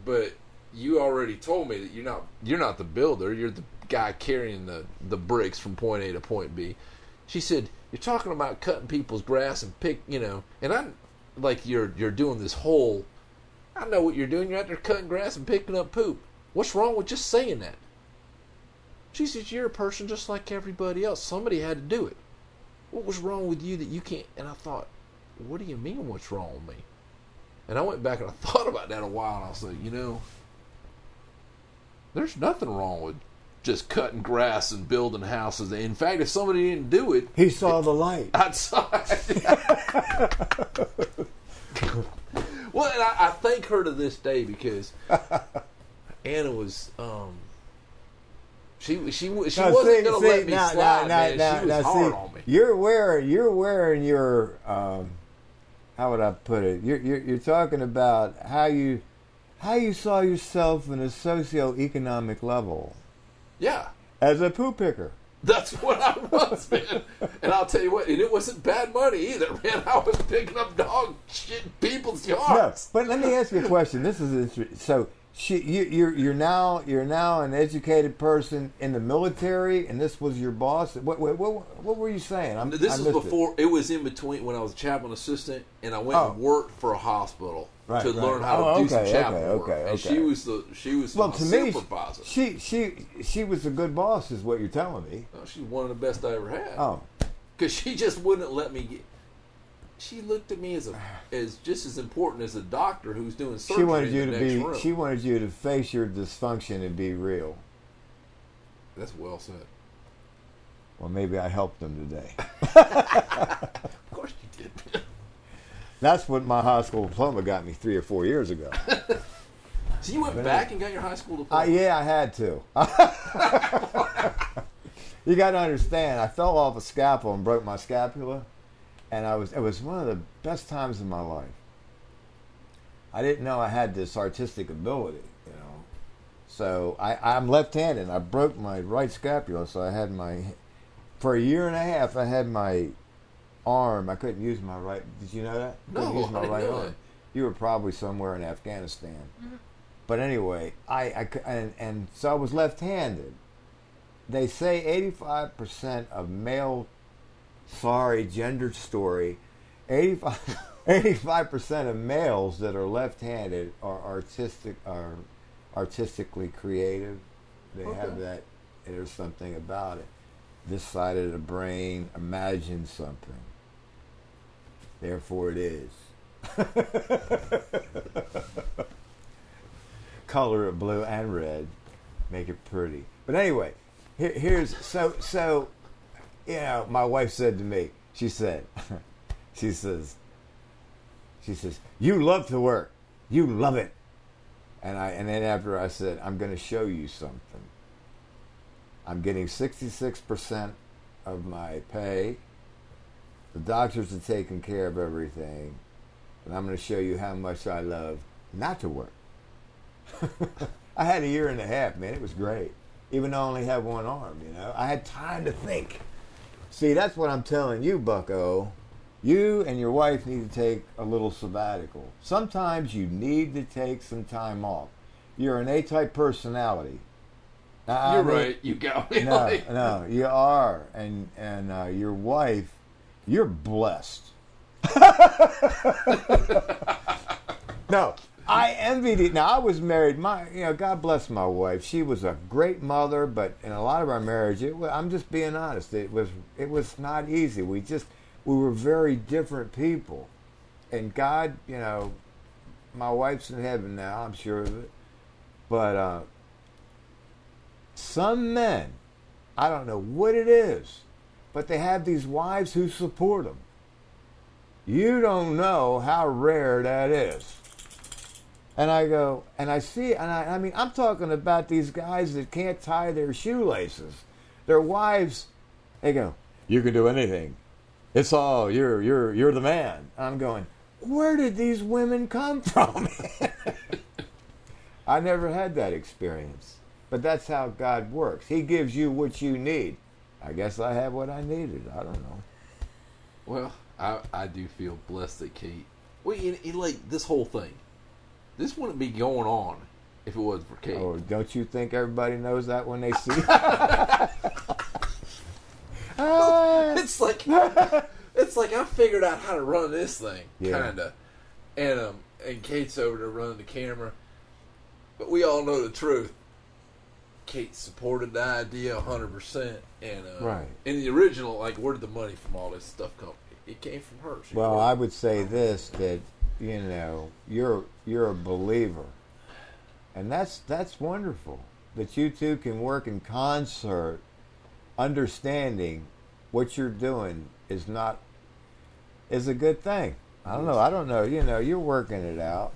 but you already told me that you're not you're not the builder. You're the guy carrying the, the bricks from point A to point B. She said, you're talking about cutting people's grass and pick, you know, and I'm like, you're you're doing this whole, I know what you're doing. You're out there cutting grass and picking up poop. What's wrong with just saying that? She said, you're a person just like everybody else. Somebody had to do it. What was wrong with you that you can't? And I thought, what do you mean what's wrong with me? And I went back and I thought about that a while, and I was like, you know, there's nothing wrong with just cutting grass and building houses. In fact, if somebody didn't do it, he saw it, the light. I saw it. Well, and I, I thank her to this day, because Anna was um, she she she now, wasn't going to let me now, slide. Now, man. Now, she now, was now, hard see, on me. You're wearing you're wearing your um, how would I put it? You're, you're you're talking about how you how you saw yourself in a socioeconomic level. Yeah, as a poo picker. That's what I was, man. And I'll tell you what, and it wasn't bad money either, man. I was picking up dog shit in people's yards. No, but let me ask you a question. This is interesting. So she, you, you're you're now you're now an educated person in the military, and this was your boss. What what what, what were you saying? I'm, this is before it. it was in between when I was a chaplain assistant, and I went oh. and worked for a hospital. Right, to right. learn how to oh, do okay, some chaplain okay, work, okay, and okay. she was the she was well, my to me, supervisor. She she she was a good boss, is what you're telling me. Oh, she's one of the best I ever had. Oh, because she just wouldn't let me get. She looked at me as a as just as important as a doctor who's doing surgery. She wanted you in the to next be. Room. She wanted you to face your dysfunction and be real. That's well said. Well, maybe I helped them today. Of course you did. That's what my high school diploma got me three or four years ago. So you went but back I, and got your high school diploma? I, yeah, I had to. You got to understand, I fell off a scapula and broke my scapula, and I was it was one of the best times of my life. I didn't know I had this artistic ability, you know. So I, I'm left-handed. I broke my right scapula, so I had my for a year and a half. I had my arm. I couldn't use my right. Did you know that? I couldn't no, use my I didn't right know arm. That. You were probably somewhere in Afghanistan. Mm-hmm. But anyway, I, I and, and so I was left-handed. They say eighty-five percent of male, sorry, gender story, eighty-five, eighty-five percent of males that are left-handed are artistic, are artistically creative. They okay. have that. There's something about it. This side of the brain imagines something. Therefore, it is. Color it blue and red, make it pretty. But anyway, here, here's so so. You know, my wife said to me. She said, she says, she says, you love to work, you love it, and I. And then after I said, I'm going to show you something. I'm getting sixty-six percent of my pay. The doctors are taking care of everything. And I'm going to show you how much I love not to work. I had a year and a half, man. It was great. Even though I only had one arm, you know. I had time to think. See, that's what I'm telling you, bucko. You and your wife need to take a little sabbatical. Sometimes you need to take some time off. You're an A-type personality. Now, You're I mean, right. You got me. No, no, you are, and and uh, your wife, you're blessed. No, I envied it. Now I was married. My, you know, God bless my wife. She was a great mother, but in a lot of our marriage, it, I'm just being honest. It was it was not easy. We just we were very different people, and God, you know, my wife's in heaven now. I'm sure of it, but. Uh, Some men, I don't know what it is, but they have these wives who support them. You don't know how rare that is. And I go, and I see, and I, I mean, I'm talking about these guys that can't tie their shoelaces. Their wives, they go, you can do anything. It's all, you're, you're, you're the man. And I'm going, where did these women come from? I never had that experience. But that's how God works. He gives you what you need. I guess I had what I needed. I don't know. Well, I, I do feel blessed that Kate, well, you, you, like, this whole thing, this wouldn't be going on if it wasn't for Kate. Oh, don't you think everybody knows that when they see it? It's like, it's like I figured out how to run this thing, yeah. Kinda. And um, and Kate's over there running the camera. But we all know the truth. Kate supported the idea one hundred percent. And uh, right. In the original, like, where did the money from all this stuff come? It came from her. She well, I would say this, that, you know, you're you're a believer. And that's that's wonderful, that you two can work in concert, understanding what you're doing is not, is a good thing. I don't know. I don't know. You know, you're working it out.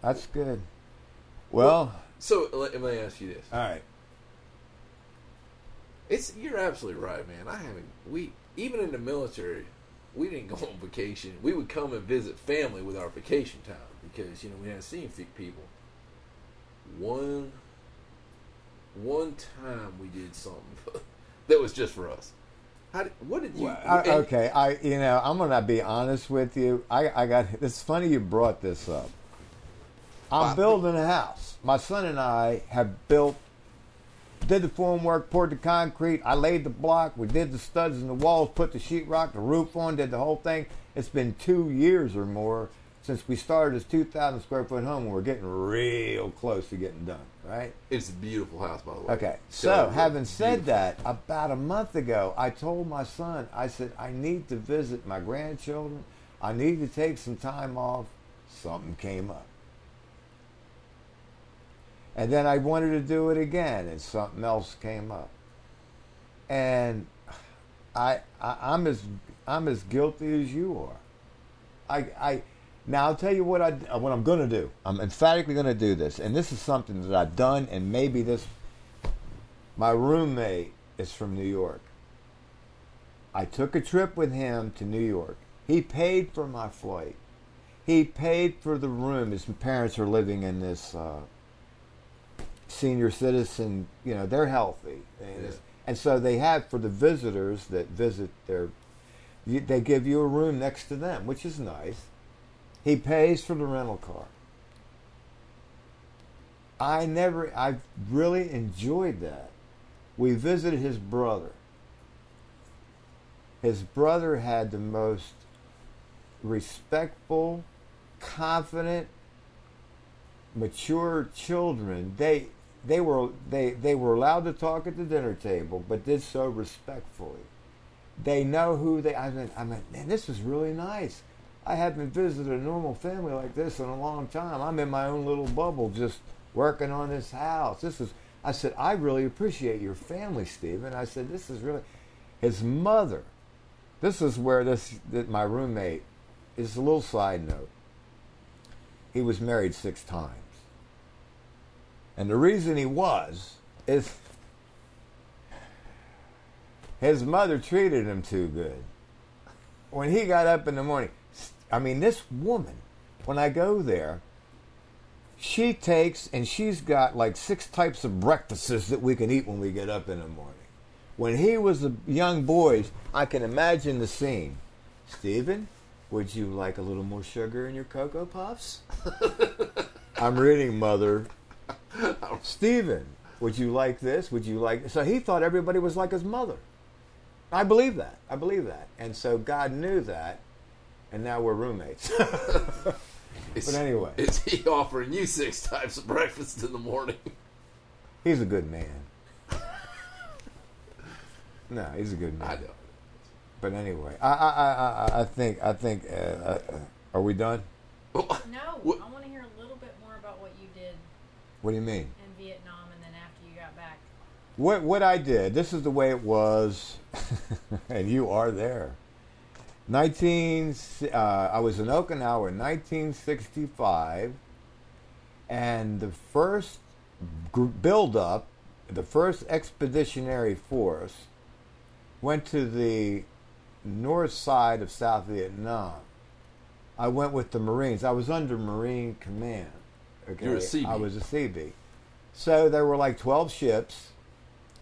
That's good. Well, well so let, let me ask you this. All right. It's, you're absolutely right, man. I haven't, we, even in the military, we didn't go on vacation. We would come and visit family with our vacation time because, you know, we hadn't seen people. One, one time we did something that was just for us. How did, what did you? Well, I, okay, I you know I'm gonna be honest with you. I I got it's funny you brought this up. I'm I, building a house. My son and I have built, did the formwork, poured the concrete. I laid the block. We did the studs in the walls, put the sheetrock, the roof on, did the whole thing. It's been two years or more since we started this two thousand square foot home. We're getting real close to getting done, right? It's a beautiful house, by the way. Okay, so, so having said that, about a month ago, I told my son, I said, I need to visit my grandchildren. I need to take some time off. Something came up. And then I wanted to do it again, and something else came up. And I, I I'm as I'm as guilty as you are. I, I. Now, I'll tell you what, I, what I'm going to do. I'm emphatically going to do this. And this is something that I've done, and maybe this... My roommate is from New York. I took a trip with him to New York. He paid for my flight. He paid for the room. His parents are living in this uh, senior citizen... You know, they're healthy. And, yeah. and so they have, for the visitors that visit their... They give you a room next to them, which is nice. He pays for the rental car. I never, I really enjoyed that. We visited his brother. His brother had the most respectful, confident, mature children. They, they were, they, they were allowed to talk at the dinner table, but did so respectfully. They know who they, I mean, I mean, man, this is really nice. I haven't visited a normal family like this in a long time. I'm in my own little bubble just working on this house. This is, I said, I really appreciate your family, Stephen. I said, this is really, his mother. This is where this, that my roommate, is a little side note. He was married six times. And the reason he was is his mother treated him too good. When he got up in the morning, I mean, this woman, when I go there, she takes, and she's got like six types of breakfasts that we can eat when we get up in the morning. When he was a young boy, I can imagine the scene. Stephen, would you like a little more sugar in your Cocoa Puffs? I'm reading, Mother. Stephen, would you like this? Would you like this? So he thought everybody was like his mother. I believe that. I believe that. And so God knew that. And now we're roommates. But anyway. Is he offering you six types of breakfast in the morning? He's a good man. No, he's a good man. I know. But anyway, I I I I think I think. Uh, uh, are we done? No, what? I want to hear a little bit more about what you did. What do you mean? In Vietnam, and then after you got back. What what I did. This is the way it was, and you are there. nineteen, uh, I was in Okinawa in nineteen sixty-five, And the first build-up, the first expeditionary force, went to the north side of South Vietnam. I went with the Marines. I was under Marine Command. Okay? You were a C B. I was a C B. So there were like twelve ships.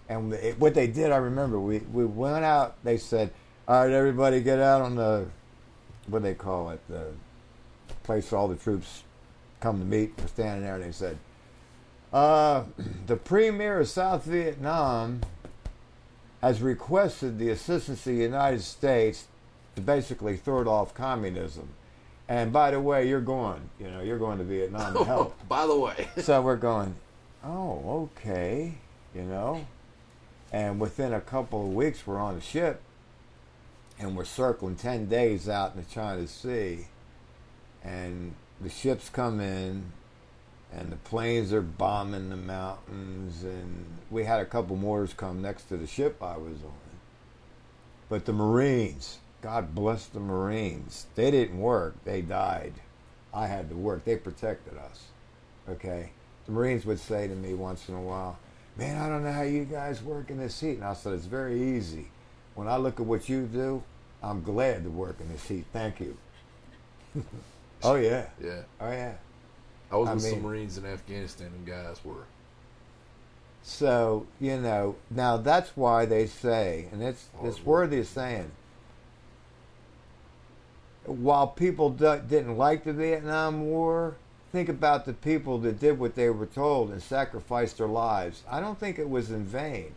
And it, what they did, I remember, we, we went out. They said, all right, everybody get out on the, what do they call it, the place where all the troops come to meet. We're standing there, and they said, uh, the Premier of South Vietnam has requested the assistance of the United States to basically thwart off communism. And by the way, you're going, you know, you're going to Vietnam to help. Oh, by the way. So we're going, oh, okay, you know. And within a couple of weeks, we're on a ship, and we're circling ten days out in the China Sea. And the ships come in, and the planes are bombing the mountains, and we had a couple mortars come next to the ship I was on. But the Marines, God bless the Marines, they didn't work, they died. I had to work, they protected us, okay? The Marines would say to me once in a while, man, I don't know how you guys work in this heat. And I said, it's very easy. When I look at what you do, I'm glad to work in this heat, thank you. Oh yeah, yeah, oh yeah. I was with I mean, some Marines in Afghanistan, and guys were. So, you know, now that's why they say, and it's, it's worthy of saying, while people d didn't like the Vietnam War, think about the people that did what they were told and sacrificed their lives. I don't think it was in vain.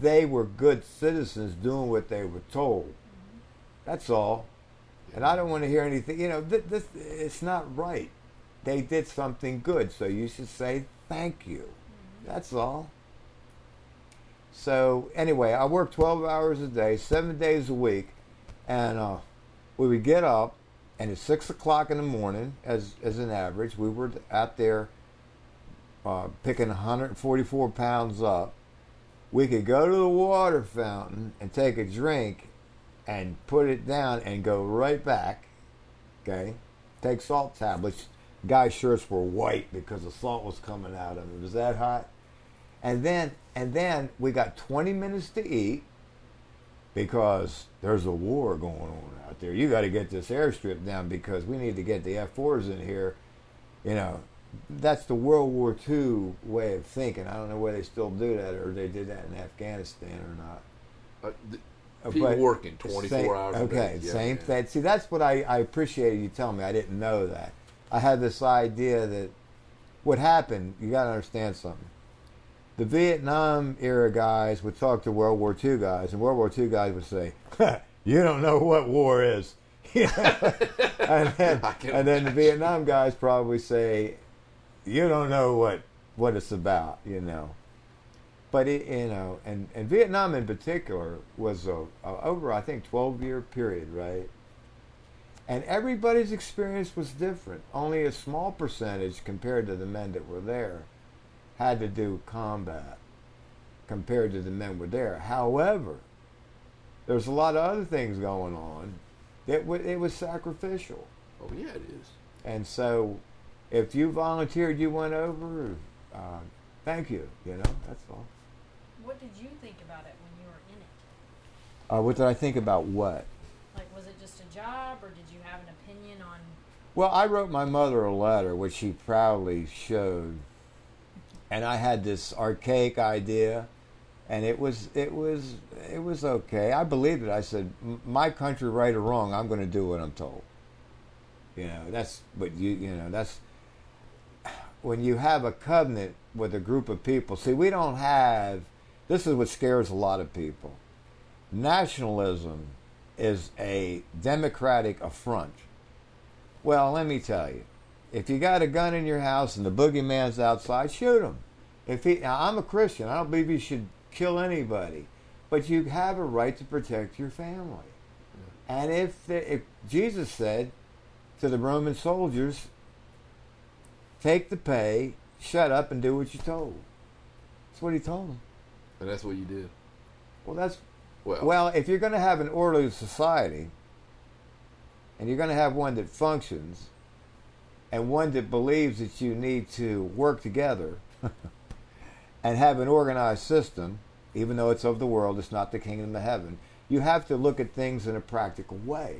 They were good citizens doing what they were told. That's all. And I don't want to hear anything, you know, th this, it's not right. They did something good, so you should say thank you. That's all. So anyway, I worked twelve hours a day, seven days a week, and uh, we would get up, and at six o'clock in the morning, as, as an average, we were out there uh, picking one hundred forty-four pounds up. We could go to the water fountain and take a drink and put it down and go right back, okay? Take salt tablets. Guys' shirts were white because the salt was coming out of it. It was that hot. And then, and then we got twenty minutes to eat because there's a war going on out there. You got to get this airstrip down because we need to get the F fours in here. You know, that's the World War Two way of thinking. I don't know whether they still do that or they did that in Afghanistan or not. Uh, the, people but working twenty-four hours a day. Okay, yeah, same yeah. thing. See, that's what I, I appreciated you telling me. I didn't know that. I had this idea that what happened, you got to understand something. The Vietnam era guys would talk to World War Two guys, and World War Two guys would say, you don't know what war is. and, then, and then the Vietnam guys probably say, you don't know what, what it's about, you know. But, it, you know, and, and Vietnam in particular was a, a over, I think, twelve-year period, right? And everybody's experience was different. Only a small percentage compared to the men that were there had to do combat compared to the men that were there. However, there's a lot of other things going on. It, w it was sacrificial. Oh, yeah, it is. And so if you volunteered, you went over, uh, thank you, you know, that's all. What did you think about it when you were in it? Uh, what did I think about what? Like, was it just a job, or did you have an opinion on... Well, I wrote my mother a letter, which she proudly showed. And I had this archaic idea, and it was, it was, it was okay. I believed it. I said, my country, right or wrong, I'm going to do what I'm told. You know, that's what you, you know, that's... When you have a covenant with a group of people... See, we don't have... This is what scares a lot of people. Nationalism is a democratic affront. Well, let me tell you, if you got a gun in your house and the boogeyman's outside, shoot him. If he, now, I'm a Christian. I don't believe you should kill anybody, but you have a right to protect your family. Yeah. And if, the, if Jesus said to the Roman soldiers, take the pay, shut up, and do what you're told. That's what he told them. And that's what you did. Well, that's... Well, well, if you're going to have an orderly society, and you're going to have one that functions, and one that believes that you need to work together and have an organized system, even though it's of the world, it's not the kingdom of heaven, you have to look at things in a practical way.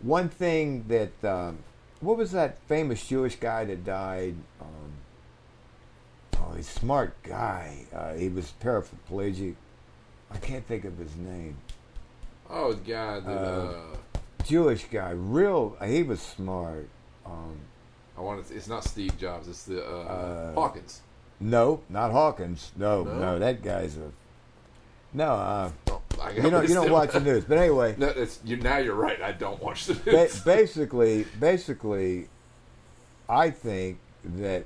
One thing that, um, what was that famous Jewish guy that died? Um, oh, he's a smart guy. Uh, he was paraplegic. I can't think of his name. Oh, God. Uh, uh, Jewish guy. Real, he was smart. Um, I want to, it's not Steve Jobs. It's the uh, uh, Hawkins. No, not Hawkins. No, no, no that guy's a... No, uh, oh, you don't, you don't watch the news. But anyway... No, it's, you, now you're right. I don't watch the news. Ba- basically, basically, I think that...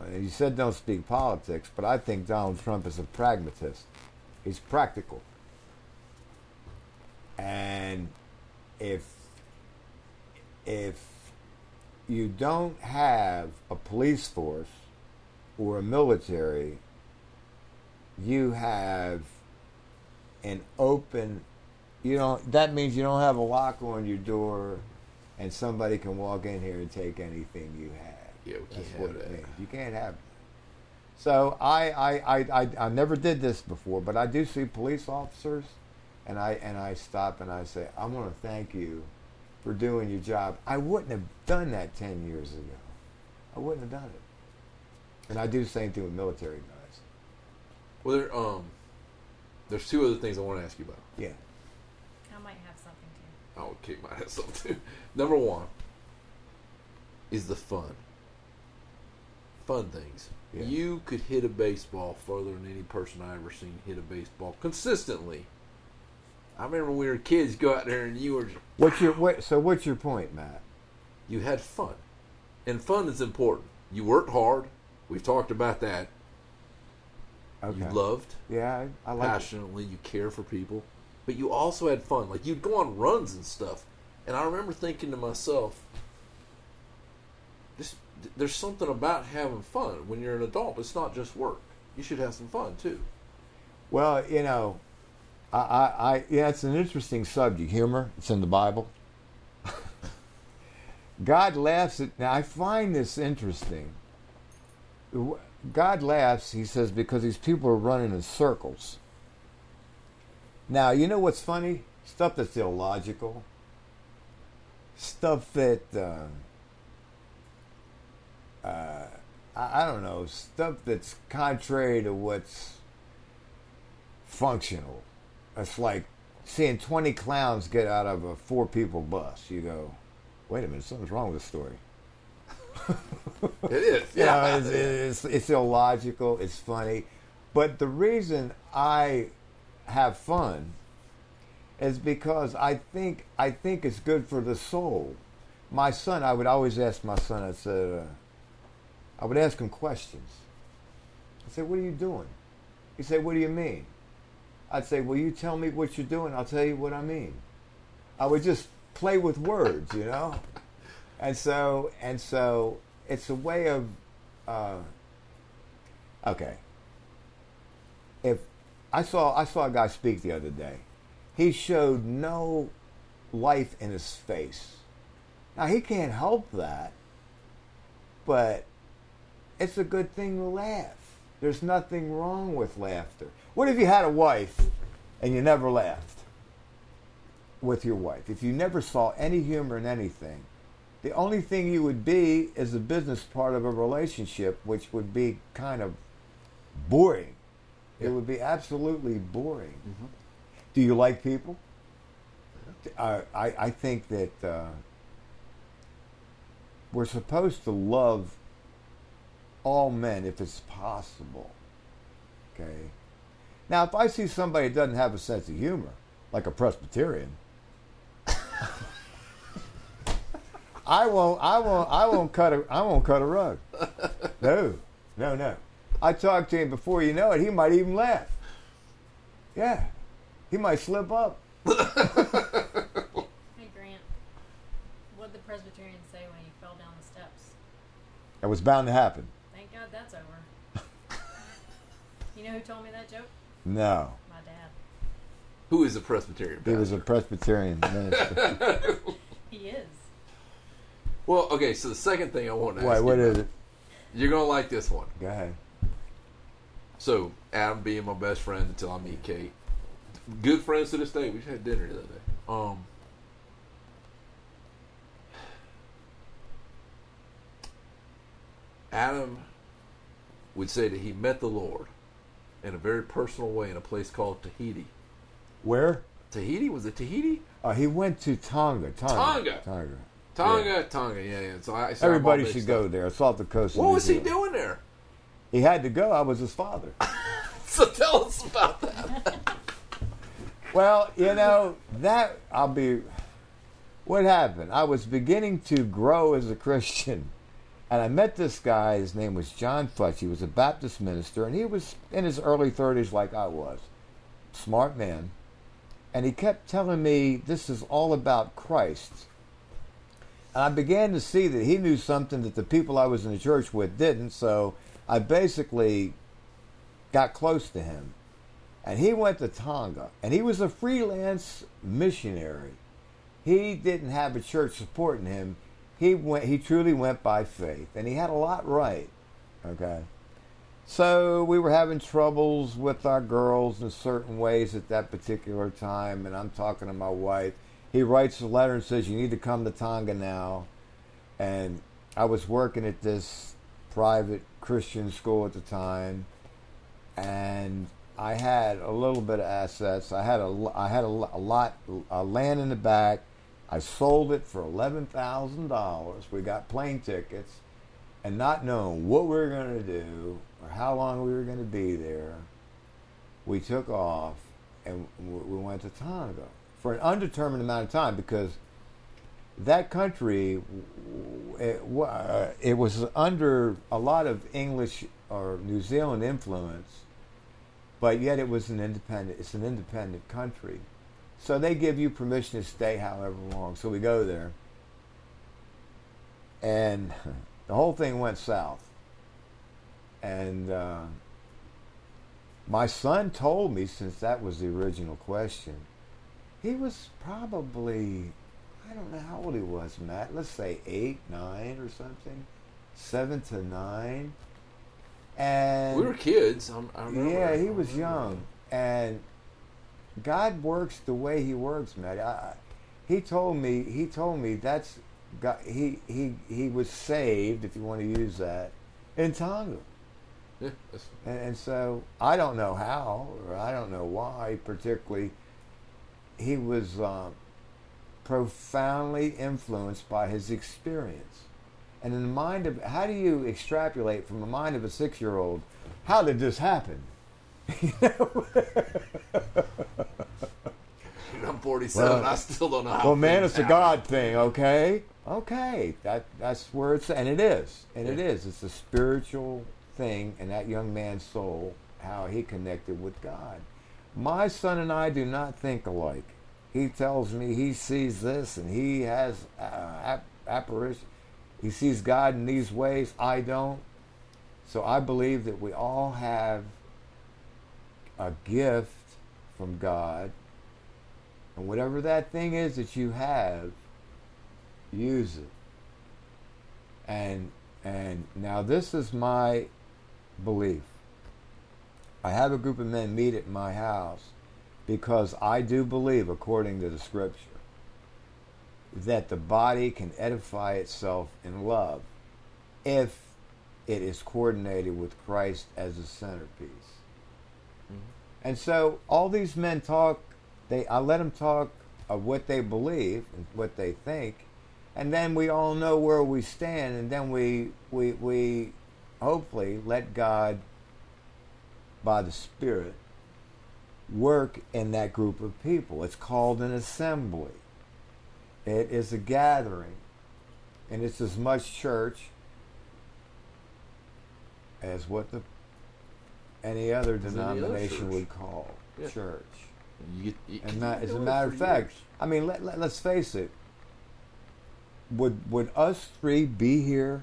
Uh, you said don't speak politics, but I think Donald Trump is a pragmatist. He's practical. And if if you don't have a police force or a military, you have an open, you don't, that means you don't have a lock on your door and somebody can walk in here and take anything you have. Yeah, we can't That's have what that. It means. You can't have it. So I, I, I, I, I never did this before, but I do see police officers and I and I stop and I say, I want to thank you for doing your job. I wouldn't have done that ten years ago. I wouldn't have done it. And I do the same thing with military guys. Well, there, um, there's two other things I want to ask you about. Yeah. I might have something too. Oh, Kate might have something too. Number one is the fun. Fun things. Yeah. You could hit a baseball further than any person I ever seen hit a baseball consistently. I remember when we were kids, go out there and you were just, what's your what, so what's your point, Matt? You had fun. And fun is important. You worked hard. We've talked about that. Okay. You loved. Yeah, I like passionately, it. You care for people. But you also had fun. Like you'd go on runs and stuff. And I remember thinking to myself, this there's something about having fun when you're an adult. It's not just work. You should have some fun too. Well, you know, I, I, I yeah, it's an interesting subject. Humor. It's in the Bible. God laughs at. Now I find this interesting. God laughs. He says because these people are running in circles. Now you know what's funny? Stuff that's illogical. Stuff that. Uh, Uh, I, I don't know, stuff that's contrary to what's functional. It's like seeing twenty clowns get out of a four people bus. You go, wait a minute, something's wrong with this story. It is. Yeah, you know, it's, it's, it's illogical, it's funny. But the reason I have fun is because I think I think it's good for the soul. My son, I would always ask my son, I said, uh, I would ask him questions. I'd say, what are you doing? He'd say, what do you mean? I'd say, well, you tell me what you're doing, I'll tell you what I mean. I would just play with words, you know? And so, and so it's a way of, uh, okay. If I saw, I saw a guy speak the other day. He showed no life in his face. Now, he can't help that, but it's a good thing to laugh. There's nothing wrong with laughter. What if you had a wife and you never laughed with your wife? If you never saw any humor in anything, the only thing you would be is the business part of a relationship, which would be kind of boring. Yeah. It would be absolutely boring. Mm-hmm. Do you like people? Yeah. Uh, I, I think that uh, we're supposed to love all men, if it's possible. Okay. Now, if I see somebody that doesn't have a sense of humor, like a Presbyterian, I won't. I won't. I won't cut a. I won't cut a rug. No, no, no. I talk to him before you know it. He might even laugh. Yeah, he might slip up. Hey, Grant. What did the Presbyterian say when he fell down the steps? That was bound to happen. That's over. You know who told me that joke? No. My dad. Who is a Presbyterian pastor? He was a Presbyterian minister. He is. Well, okay, so the second thing I want to Wait, ask you Wait, what is it? You're going to like this one. Go ahead. So, Adam being my best friend until I meet Kate. Good friends to this day. We just had dinner the other day. Um, Adam would say that he met the Lord in a very personal way in a place called Tahiti. Where? Tahiti? Was it Tahiti? Uh, he went to Tonga. Tonga. Tonga. Tonga. Tonga, yeah. Tonga, yeah, yeah. So I, so Everybody should stuff. go there. It's off the coast. What was he doing there? He had to go. I was his father. So tell us about that. Well, you know, that, I'll be, what happened? I was beginning to grow as a Christian, and I met this guy. His name was John Futch. He was a Baptist minister, and he was in his early thirties like I was. Smart man. And he kept telling me, this is all about Christ. And I began to see that he knew something that the people I was in the church with didn't, so I basically got close to him. And he went to Tonga, and he was a freelance missionary. He didn't have a church supporting him. He went. He truly went by faith, and he had a lot right, okay? So we were having troubles with our girls in certain ways at that particular time, and I'm talking to my wife. He writes a letter and says, you need to come to Tonga now. And I was working at this private Christian school at the time, and I had a little bit of assets. I had a, I had a, a lot of land in the back. I sold it for eleven thousand dollars. We got plane tickets, and not knowing what we were going to do or how long we were going to be there, we took off, and we went to Tonga for an undetermined amount of time, because that country, it, it was under a lot of English or New Zealand influence, but yet it was an independent, it's an independent country. So they give you permission to stay however long. So we go there, and the whole thing went south. And uh, my son told me, since that was the original question, he was probably, I don't know how old he was, Matt. Let's say eight, nine or something. Seven to nine. And we were kids. I'm, I remember. Yeah, he was young. And God works the way he works, Matt. I, he told me, he told me that's, God, he, he, he was saved, if you want to use that, in Tonga. Yeah, that's and, and so I don't know how, or I don't know why particularly. He was uh, profoundly influenced by his experience. And in the mind of, how do you extrapolate from the mind of a six-year-old, how did this happen? You know? I'm forty-seven, well, I still don't know how. Well, man, it's happen. A God thing, okay? Okay, that, that's where it's, and it is, and yeah. it is. It's a spiritual thing in that young man's soul, how he connected with God. My son and I do not think alike. He tells me he sees this, and he has uh, ap- apparition. He sees God in these ways. I don't. So I believe that we all have a gift from God. And whatever that thing is that you have, use it. And, and now this is my belief. I have a group of men meet at my house because I do believe, according to the Scripture, that the body can edify itself in love if it is coordinated with Christ as a centerpiece. Mm-hmm. And so all these men talk, they, I let them talk of what they believe and what they think, and then we all know where we stand, and then we we, we hopefully let God, by the Spirit, work in that group of people. It's called an assembly. It is a gathering, and it's as much church as what the any other as denomination any other would call yeah. church. You, you, and ma- as a matter of fact, years. I mean, let, let, let's face it. Would would us three be here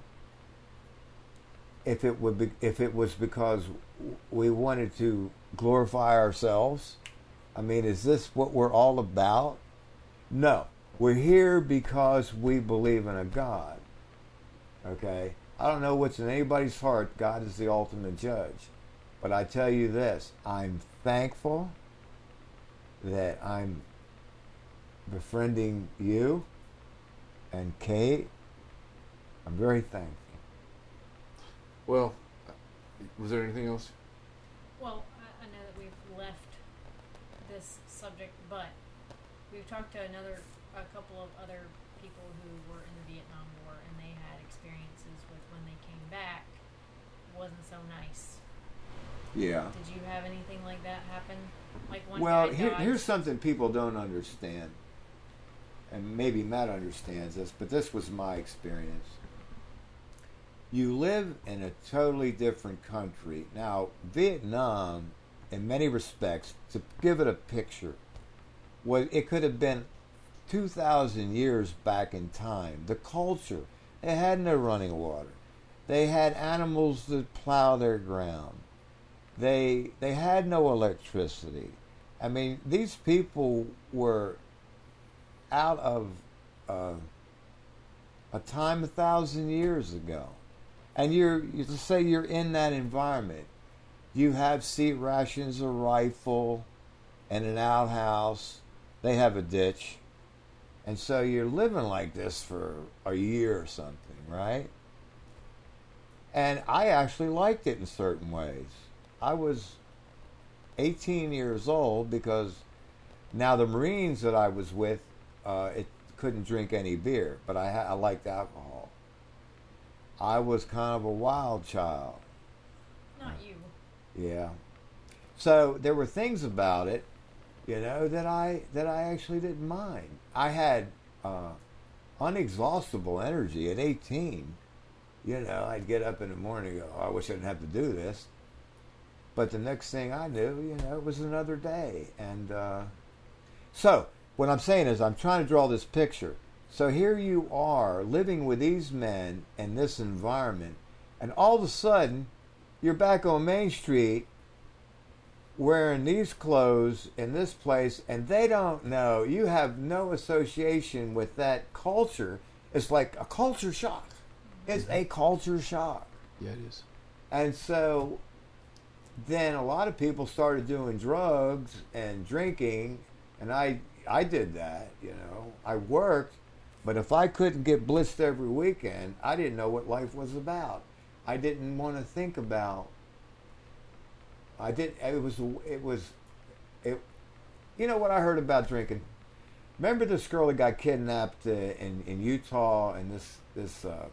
if it would be, if it was because we wanted to glorify ourselves? I mean, is this what we're all about? No. We're here because we believe in a God. Okay? I don't know what's in anybody's heart. God is the ultimate judge. But I tell you this, I'm thankful that I'm befriending you and Kate. I'm very thankful. Well, was there anything else? Well, I know that we've left this subject, but we've talked to another, a couple of other people who were in the Vietnam War, and they had experiences with when they came back, it wasn't so nice. Yeah. Did you have anything like that happen? Like one well, here, here's something people don't understand, and maybe Matt understands this, but this was my experience. You live in a totally different country. Now, Vietnam, in many respects, to give it a picture, was, it could have been two thousand years back in time. The culture, they had no running water. They had animals that plow their ground. They they had no electricity. I mean, these people were out of uh, a time a thousand years ago. And you're, you say you're in that environment. You have seat rations, a rifle, and an outhouse. They have a ditch. And so you're living like this for a year or something, right? And I actually liked it in certain ways. I was eighteen years old because now the Marines that I was with, uh, it couldn't drink any beer, but I, ha I liked alcohol. I was kind of a wild child. Not you. Yeah. So there were things about it, you know, that I that I actually didn't mind. I had uh, unexhaustible energy at eighteen. You know, I'd get up in the morning and go, oh, I wish I didn't have to do this. But the next thing I knew, you know, it was another day. And uh, so what I'm saying is I'm trying to draw this picture. So here you are living with these men in this environment. And all of a sudden, you're back on Main Street wearing these clothes in this place. And they don't know. You have no association with that culture. It's like a culture shock. It's a culture shock. Yeah, it is. And so then a lot of people started doing drugs and drinking, and I I did that, you know. I worked, but if I couldn't get blitzed every weekend, I didn't know what life was about. I didn't want to think about. I did. It was. It was. It. You know what I heard about drinking? Remember this girl that got kidnapped uh, in in Utah, and this this uh,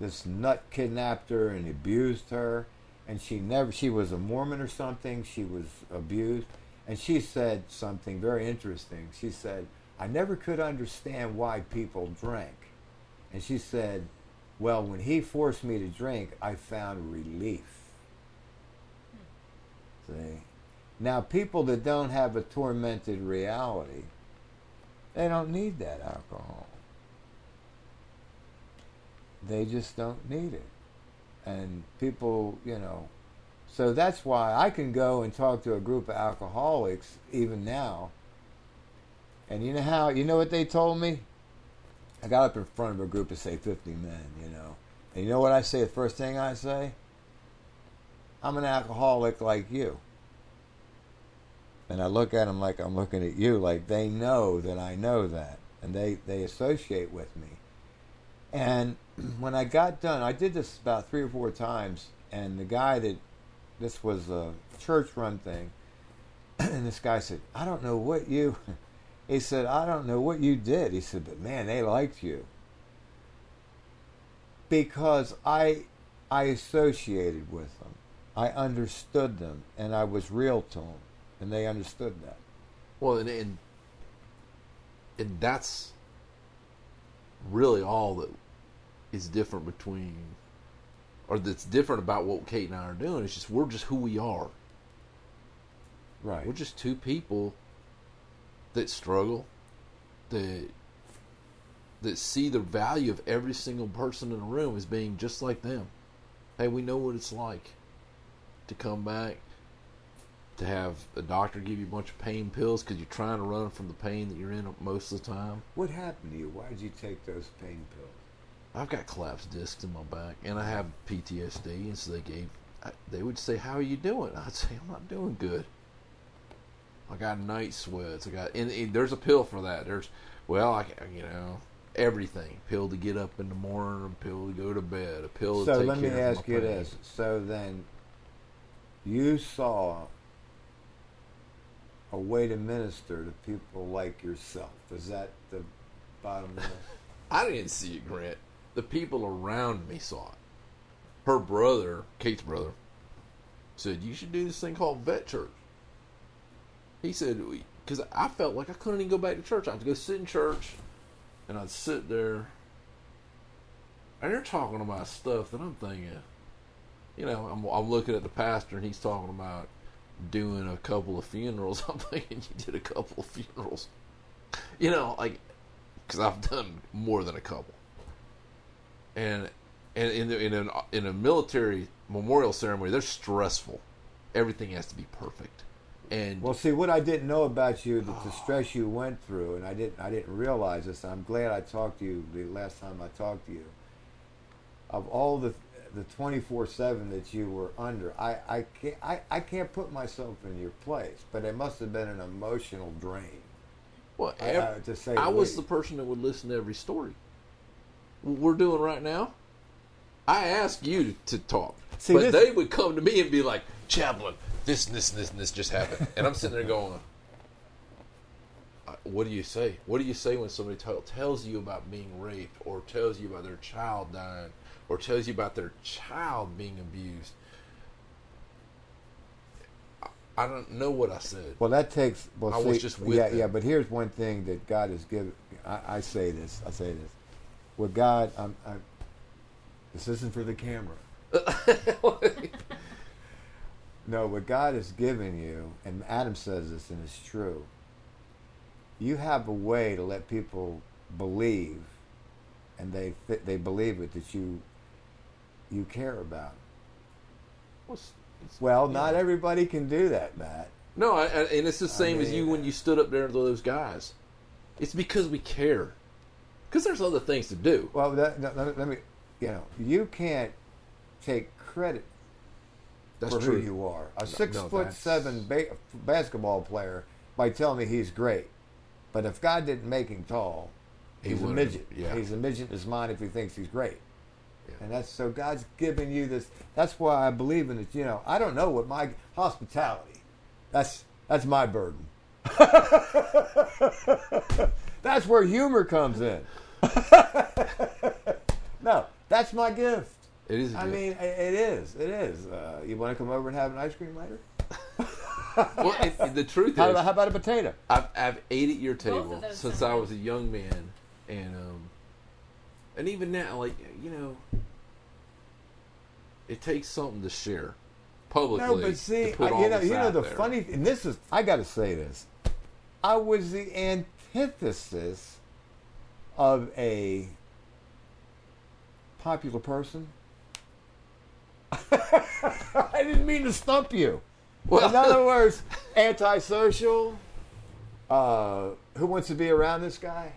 this nut kidnapped her and abused her. And she never, she was a Mormon or something. She was abused. And she said something very interesting. She said, I never could understand why people drank. And she said, well, when he forced me to drink, I found relief. See? Now, people that don't have a tormented reality, they don't need that alcohol. They just don't need it. And people, you know, so that's why I can go and talk to a group of alcoholics even now. And you know how, you know what they told me? I got up in front of a group of, say, fifty men, you know. And you know what I say, the first thing I say? I'm an alcoholic like you. And I look at them like I'm looking at you, like they know that I know that. And they, they associate with me. And when I got done, I did this about three or four times, and the guy that, this was a church-run thing, and this guy said, I don't know what you, he said, I don't know what you did. He said, but man, they liked you. Because I, I associated with them. I understood them, and I was real to them, and they understood that. Well, and, and, and that's really all that is different between, or that's different about what Kate and I are doing. It's just, we're just who we are. Right. We're just two people that struggle, that that see the value of every single person in the room as being just like them. Hey, we know what it's like to come back, to have a doctor give you a bunch of pain pills because you're trying to run from the pain that you're in most of the time. What happened to you? Why did you take those pain pills? I've got collapsed discs in my back, and I have P T S D, and so they gave, I, they would say, how are you doing? I'd say, I'm not doing good. I got night sweats. I got, and, and there's a pill for that. There's, well, I, you know, everything. A pill to get up in the morning, a pill to go to bed, a pill to take care of my pain. So let me ask you this. So then, you saw a way to minister to people like yourself. Is that the bottom line? I didn't see it, Grant. The people around me saw it. Her brother, Kate's brother, said, you should do this thing called Vet Church. He said, because I felt like I couldn't even go back to church. I had to go sit in church, and I'd sit there, and they're talking about stuff that I'm thinking, you know, I'm, I'm looking at the pastor, and he's talking about doing a couple of funerals. I'm thinking, you did a couple of funerals. You know, like, because I've done more than a couple. And, and in, the, in, an, in a military memorial ceremony, they're stressful. Everything has to be perfect. And well, see, what I didn't know about you, the, the stress you went through, and I didn't I didn't realize this, and I'm glad I talked to you the last time I talked to you. Of all the the twenty-four seven that you were under, I, I, can't, I, I can't put myself in your place, but it must have been an emotional drain. Well, every, uh, to say I was the person that would listen to every story. What we're doing right now, I ask you to talk. See, but this, they would come to me and be like, Chaplain, this and this and this and this just happened. And I'm sitting there going, what do you say? What do you say when somebody t- tells you about being raped, or tells you about their child dying, or tells you about their child being abused? I don't know what I said. Well, that takes... Well, I see, was just with yeah, them. Yeah, but here's one thing that God has given... I, I say this. I say this. With God, I'm, I'm, this isn't for the camera. No, what God has given you, and Adam says this, and it's true, you have a way to let people believe, and they they believe it, that you you care about. Well, it's, it's, well yeah. Not everybody can do that, Matt. No, I, I, and it's the same I mean, as you when you stood up there with those guys. It's because we care. Because there's other things to do. Well, that, no, let me, you know, you can't take credit that's for true. Who you are. A six no, no, foot that's... seven ba- basketball player might tell me he's great, but if God didn't make him tall, he's he a midget. Yeah. He's a midget in his mind if he thinks he's great. Yeah. And that's so God's given you this. That's why I believe in it. You know, I don't know what my hospitality. That's that's my burden. That's where humor comes in. No, that's my gift. It is a I gift. mean, it is. It is. Uh, you want to come over and have an ice cream later? Well, it, the truth how, is... How about a potato? I've, I've ate at your table since times. I was a young man. And um, and even now, like, you know, it takes something to share publicly. No, but see, I, you, know, you know, the there. funny... And this is... I got to say this. I was the antithesis of a popular person. I didn't mean to stump you. Well, in other words, antisocial. Uh, who wants to be around this guy?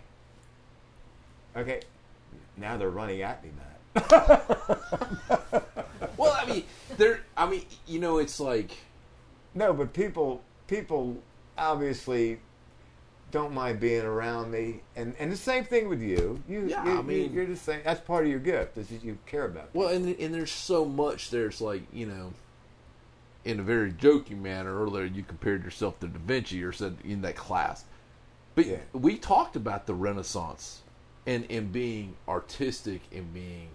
Okay, now they're running at me, Matt. Well, I mean, they're. I mean, you know, it's like. No, but people, people obviously don't mind being around me, and and the same thing with you. You, yeah, you I mean, you're the same. That's part of your gift. Is you care about. People. Well, and and there's so much. There's like you know. In a very joking manner earlier, you compared yourself to Da Vinci or said in that class. But yeah. We talked about the Renaissance and, and being artistic and being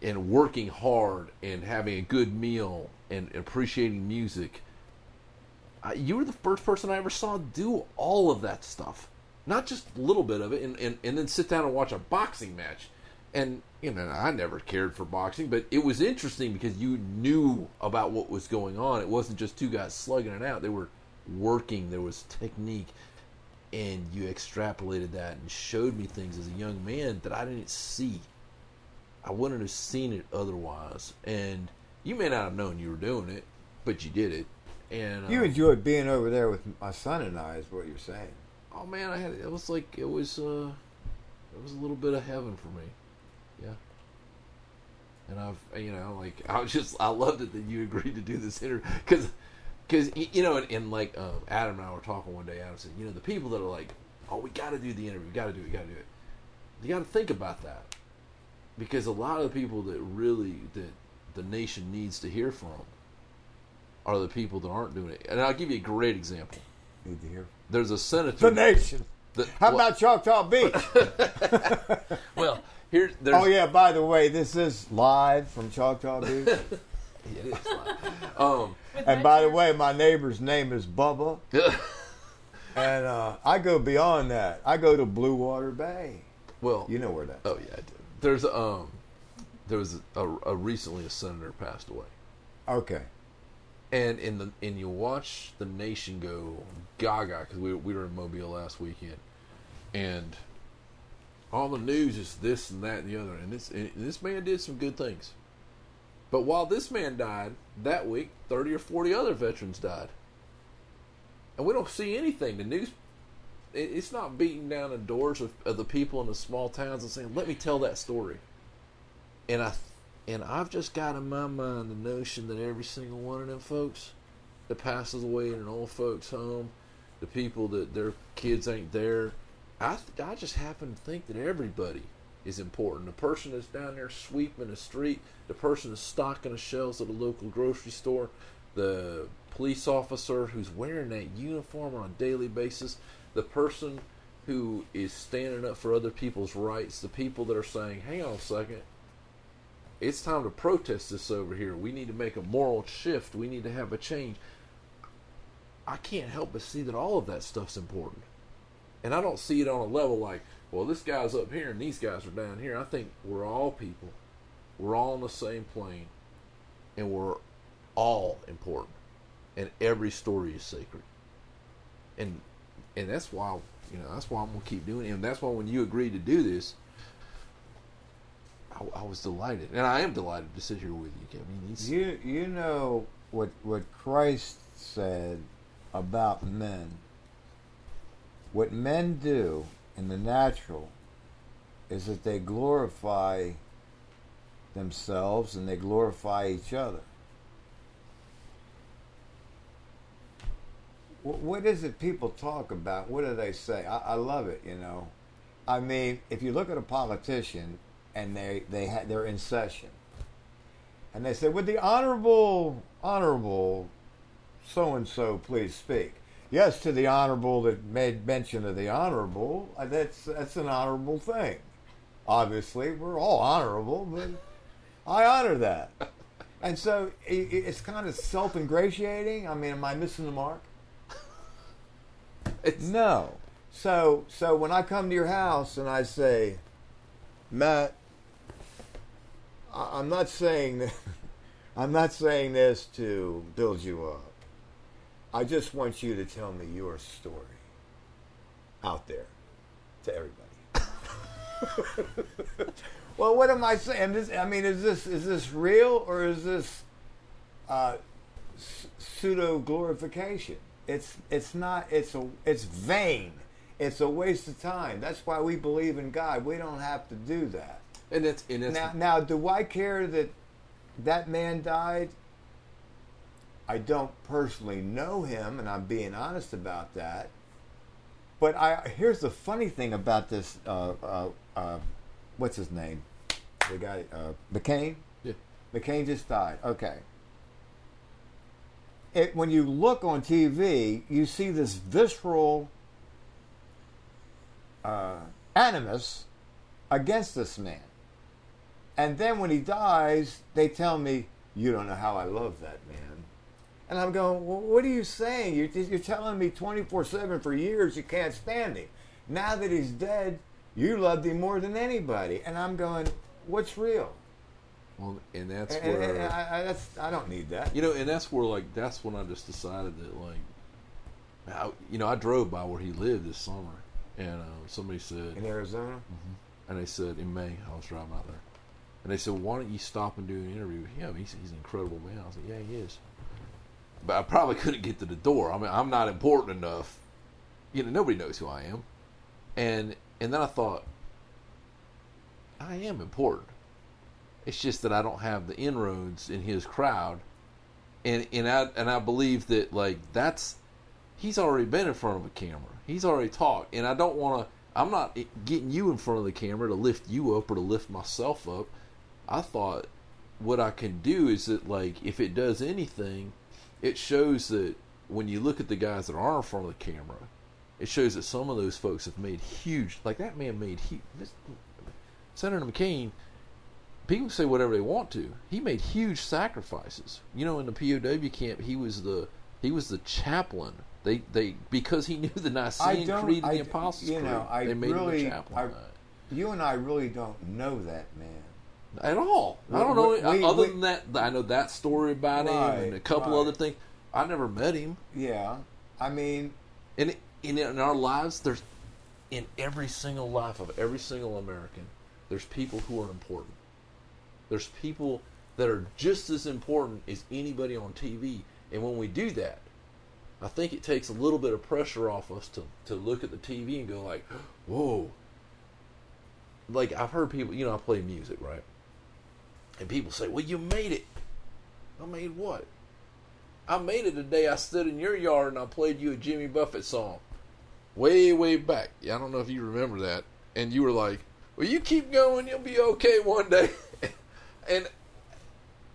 and working hard and having a good meal and appreciating music. Uh, you were the first person I ever saw do all of that stuff. Not just a little bit of it and, and, and then sit down and watch a boxing match. And, you know, I never cared for boxing, but it was interesting because you knew about what was going on. It wasn't just two guys slugging it out. They were working. There was technique. And you extrapolated that and showed me things as a young man that I didn't see. I wouldn't have seen it otherwise. And you may not have known you were doing it, but you did it. And uh, you enjoyed being over there with my son and I is what you're saying. Oh, man, I had it was like it was, uh, it was a little bit of heaven for me. And I've, you know, like, I was just, I loved it that you agreed to do this interview. Because, cause, you know, and, and like um, Adam and I were talking one day. Adam said, you know, the people that are like, oh, we got to do the interview. We got to do it. We got to do it. You got to think about that. Because a lot of the people that really, that the nation needs to hear from are the people that aren't doing it. And I'll give you a great example. Need to hear. There's a senator. The nation. The, How well, about Choctaw Beach? Well, here. There's, oh yeah. By the way, this is live from Choctaw Beach. It is live. Um, and by the way, my neighbor's name is Bubba. And uh, I go beyond that. I go to Blue Water Bay. Well, you know where that. Oh yeah, I do. There's um, there was a, a, a recently a senator passed away. Okay. And in the and you watch the nation go gaga because we we were in Mobile last weekend, and all the news is this and that and the other. And this and this man did some good things, but while this man died that week, thirty or forty other veterans died, and we don't see anything. The news, it, it's not beating down the doors of, of the people in the small towns and saying, "Let me tell that story," and I. Th- And I've just got in my mind the notion that every single one of them folks that passes away in an old folks' home, the people that their kids ain't there, I th- I just happen to think that everybody is important. The person that's down there sweeping the street, the person that's stocking the shelves at the local grocery store, the police officer who's wearing that uniform on a daily basis, the person who is standing up for other people's rights, the people that are saying, hang on a second, it's time to protest this over here. We need to make a moral shift. We need to have a change. I can't help but see that all of that stuff's important. And I don't see it on a level like, well, this guy's up here and these guys are down here. I think we're all people. We're all on the same plane. And we're all important. And every story is sacred. And and that's why, you know, that's why I'm going to keep doing it. And that's why when you agreed to do this, I was delighted, and I am delighted to sit here with you, Kevin. You you know what what Christ said about men. What men do in the natural is that they glorify themselves and they glorify each other. What, what is it people talk about? What do they say? I, I love it. You know, I mean, if you look at a politician. And they they had they're in session, and they said, "Would the honorable honorable so and so please speak?" Yes, to the honorable that made mention of the honorable. That's that's an honorable thing. Obviously, we're all honorable, but I honor that. And so it, it's kind of self-ingratiating. I mean, am I missing the mark? It's... No. So so when I come to your house and I say, Matt, I'm not saying that, I'm not saying this to build you up. I just want you to tell me your story out there to everybody. Well, what am I saying? This, I mean, is this is this real or is this uh, pseudo glorification? It's it's not. It's a it's vain. It's a waste of time. That's why we believe in God. We don't have to do that. And it's, and it's now, now, do I care that that man died? I don't personally know him, and I'm being honest about that. But I here's the funny thing about this. Uh, uh, uh, what's his name? The guy, uh, McCain? Yeah. McCain just died. Okay. It, when you look on T V, you see this visceral... Uh, animus against this man, and then when he dies they tell me, you don't know how I love that man. And I'm going, well, what are you saying? You're, you're telling me twenty-four seven for years you can't stand him. Now that he's dead, you loved him more than anybody. And I'm going, what's real? Well, and that's and, where and, and I, I, that's, I don't need that, you know. And that's where, like, that's when I just decided that, like, I, you know I drove by where he lived this summer. And uh, somebody said... In Arizona? Mm-hmm. And they said, in May, I was driving out there. And they said, why don't you stop and do an interview with him? He's, he's an incredible man. I was like, yeah, he is. But I probably couldn't get to the door. I mean, I'm not important enough. You know, nobody knows who I am. And and then I thought, I am important. It's just that I don't have the inroads in his crowd. And and I and I believe that, like, that's, he's already been in front of a camera. He's already talked. And I don't want to, I'm not getting you in front of the camera to lift you up or to lift myself up. I thought what I can do is that, like, if it does anything, it shows that when you look at the guys that are in front of the camera, it shows that some of those folks have made huge, like that man made huge, Senator McCain, people say whatever they want to. He made huge sacrifices. You know, in the P O W camp, he was the he was the chaplain. They they because he knew the Nicene Creed and the Apostles' Creed. You know, I they made really, him a chaplain. I, you and I really don't know that man at all. We, I don't know. We, other we, than that, I know that story about right, him and a couple right. other things. I never met him. Yeah, I mean, and it, in in our lives, there's in every single life of every single American, there's people who are important. There's people that are just as important as anybody on T V. And when we do that, I think it takes a little bit of pressure off us to, to look at the T V and go like, whoa. Like, I've heard people, you know, I play music, right? And people say, well, you made it. I made what? I made it the day I stood in your yard and I played you a Jimmy Buffett song. Way, way back. Yeah, I don't know if you remember that. And you were like, well, you keep going. You'll be okay one day. And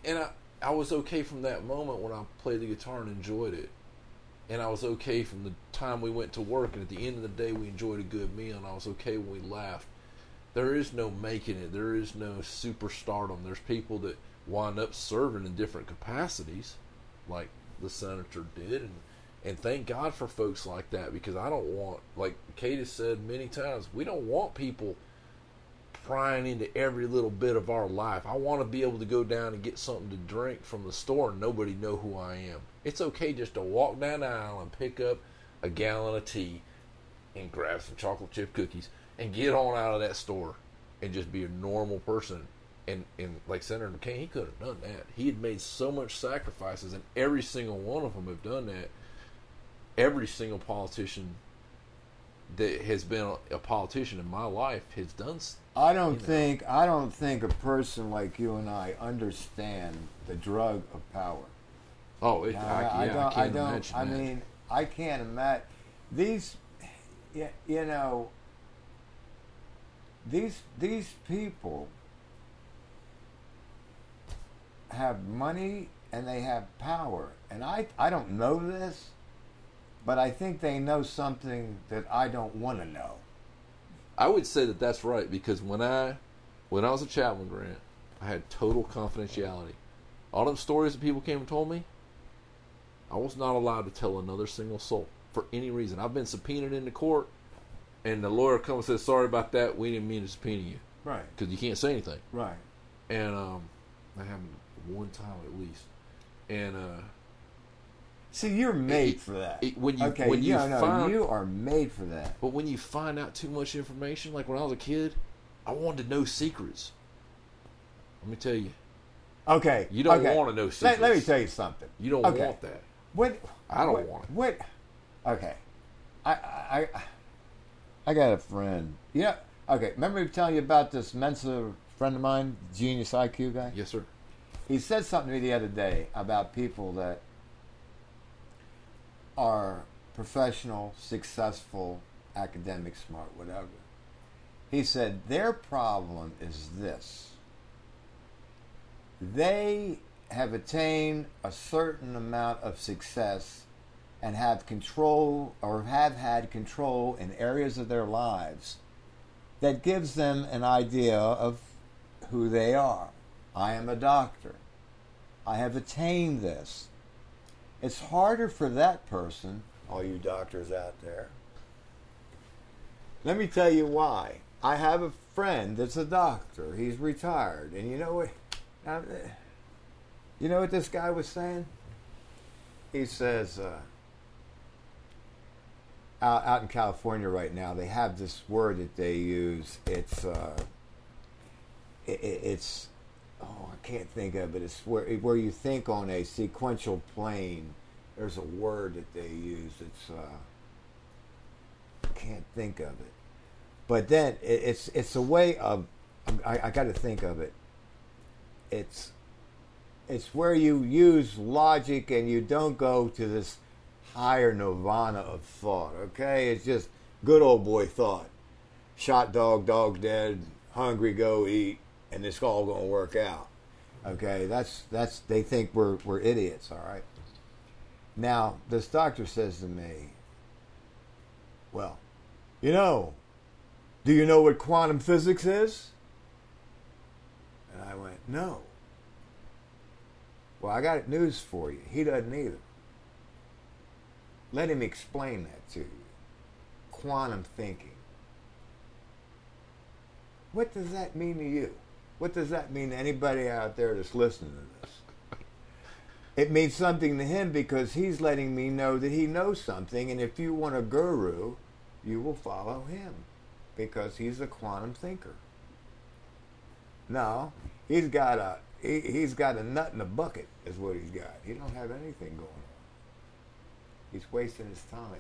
and I, I was okay from that moment when I played the guitar and enjoyed it. And I was okay from the time we went to work. And at the end of the day, we enjoyed a good meal. And I was okay when we laughed. There is no making it. There is no superstardom. There's people that wind up serving in different capacities, like the senator did. And, and thank God for folks like that. Because I don't want, like Kate has said many times, we don't want people prying into every little bit of our life. I want to be able to go down and get something to drink from the store and nobody know who I am. It's okay just to walk down the aisle and pick up a gallon of tea and grab some chocolate chip cookies and get on out of that store and just be a normal person. And, and like Senator McCain, he could have done that. He had made so much sacrifices, and every single one of them have done that. Every single politician that has been a politician in my life has done. I don't you know. think I don't think a person like you and I understand the drug of power. Oh, it, now, I, I, yeah, I, don't, I can't I don't, imagine. I that. mean, I can't imagine these. You, you know, these these people have money and they have power, and I I don't know this. But I think they know something that I don't want to know. I would say that that's right, because when I when I was a chaplain, Grant, I had total confidentiality. All them stories that people came and told me, I was not allowed to tell another single soul for any reason. I've been subpoenaed into court, and the lawyer comes and says, sorry about that, we didn't mean to subpoena you. Right. Because you can't say anything. Right. And um, that happened one time at least. And... uh See, you're made it, for that. It, when you, okay, when you, no, no, find, you are made for that. But when you find out too much information, like when I was a kid, I wanted to know secrets. Let me tell you. Okay. You don't okay. want to know secrets. Let, let me tell you something. You don't okay. want that. What? I don't what, want it. What? Okay. I I I got a friend. Yeah. Okay. Remember me telling you about this Mensa friend of mine, genius I Q guy? Yes, sir. He said something to me the other day about people that are professional, successful, academic, smart, whatever. He said, their problem is this. They have attained a certain amount of success and have control or have had control in areas of their lives that gives them an idea of who they are. I am a doctor. I have attained this. It's harder for that person, all you doctors out there. Let me tell you why. I have a friend that's a doctor. He's retired. And you know what? I'm, you know what this guy was saying? He says, uh, out, out in California right now, they have this word that they use. It's, uh, it, it, it's, oh, I can't think of it. It's where, where you think on a sequential plane. There's a word that they use. It's uh, I can't think of it. But then it, it's it's a way of I, I got to think of it. it's it's where you use logic and you don't go to this higher nirvana of thought, okay? It's just good old boy thought. Shot dog, dog dead, hungry, go eat, and it's all going to work out, okay? That's, that's, they think we're, we're idiots, all right? Now, this doctor says to me, well, you know, do you know what quantum physics is? And I went, no. Well, I got news for you. He doesn't either. Let him explain that to you. Quantum thinking. What does that mean to you? What does that mean to anybody out there that's listening to this? It means something to him because he's letting me know that he knows something, and if you want a guru, you will follow him because he's a quantum thinker. No, he's got a he, he's got a nut in a bucket is what he's got. He don't have anything going on. He's wasting his time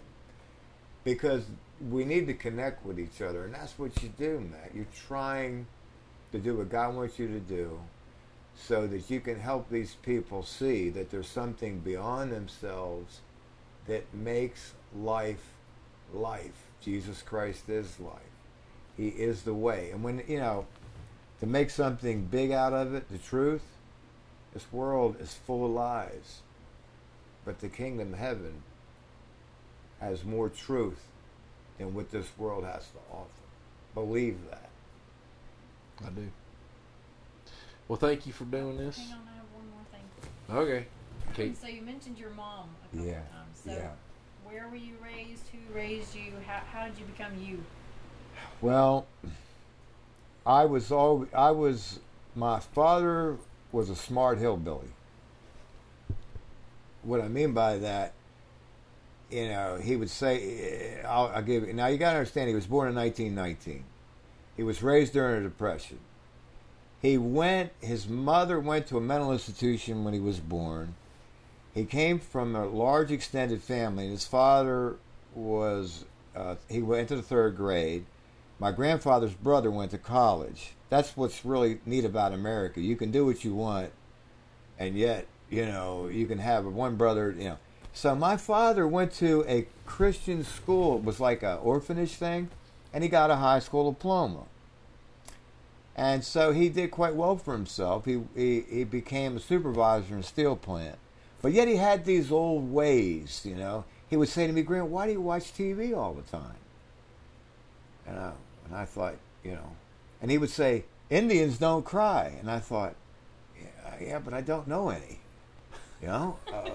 because we need to connect with each other, and that's what you do, Matt. You're trying to do what God wants you to do so that you can help these people see that there's something beyond themselves that makes life life. Jesus Christ is life. He is the way. And when, you know, to make something big out of it, the truth, this world is full of lies. But the kingdom of heaven has more truth than what this world has to offer. Believe that. I do. Well, thank you for doing this. Hang on, I have one more thing. Okay. Kate. So you mentioned your mom a couple yeah. of times. So yeah. Where were you raised? Who raised you? How, how did you become you? Well, I was all I was. My father was a smart hillbilly. What I mean by that, you know, he would say, I'll, I'll give you. Now, you got to understand, he was born in nineteen nineteen. He was raised during the Depression. He went, his mother went to a mental institution when he was born. He came from a large extended family. His father was, uh, he went to the third grade. My grandfather's brother went to college. That's what's really neat about America. You can do what you want, and yet, you know, you can have one brother, you know. So my father went to a Christian school. It was like an orphanage thing, and he got a high school diploma. And so he did quite well for himself. He, he, he became a supervisor in a steel plant. But yet he had these old ways, you know. He would say to me, Grant, why do you watch T V all the time? And I, and I thought, you know. And he would say, Indians don't cry. And I thought, yeah, yeah but I don't know any. You know, uh,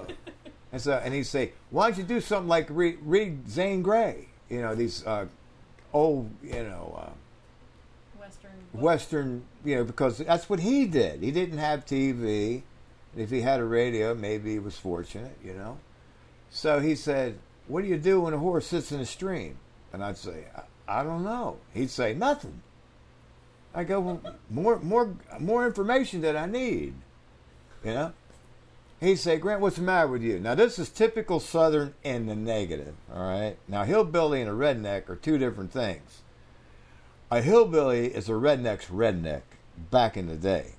and so and he'd say, "Why don't you do something like read, read Zane Grey? You know these uh, old, you know, uh, Western, Western, you know, because that's what he did. He didn't have T V. If he had a radio, maybe he was fortunate, you know. So he said, "What do you do when a horse sits in a stream?" And I'd say, "I, I don't know." He'd say, "Nothing." I go, well, "More, more, more information that I need," you know. He'd say, Grant, what's the matter with you? Now, this is typical Southern in the negative, all right? Now, hillbilly and a redneck are two different things. A hillbilly is a redneck's redneck back in the day,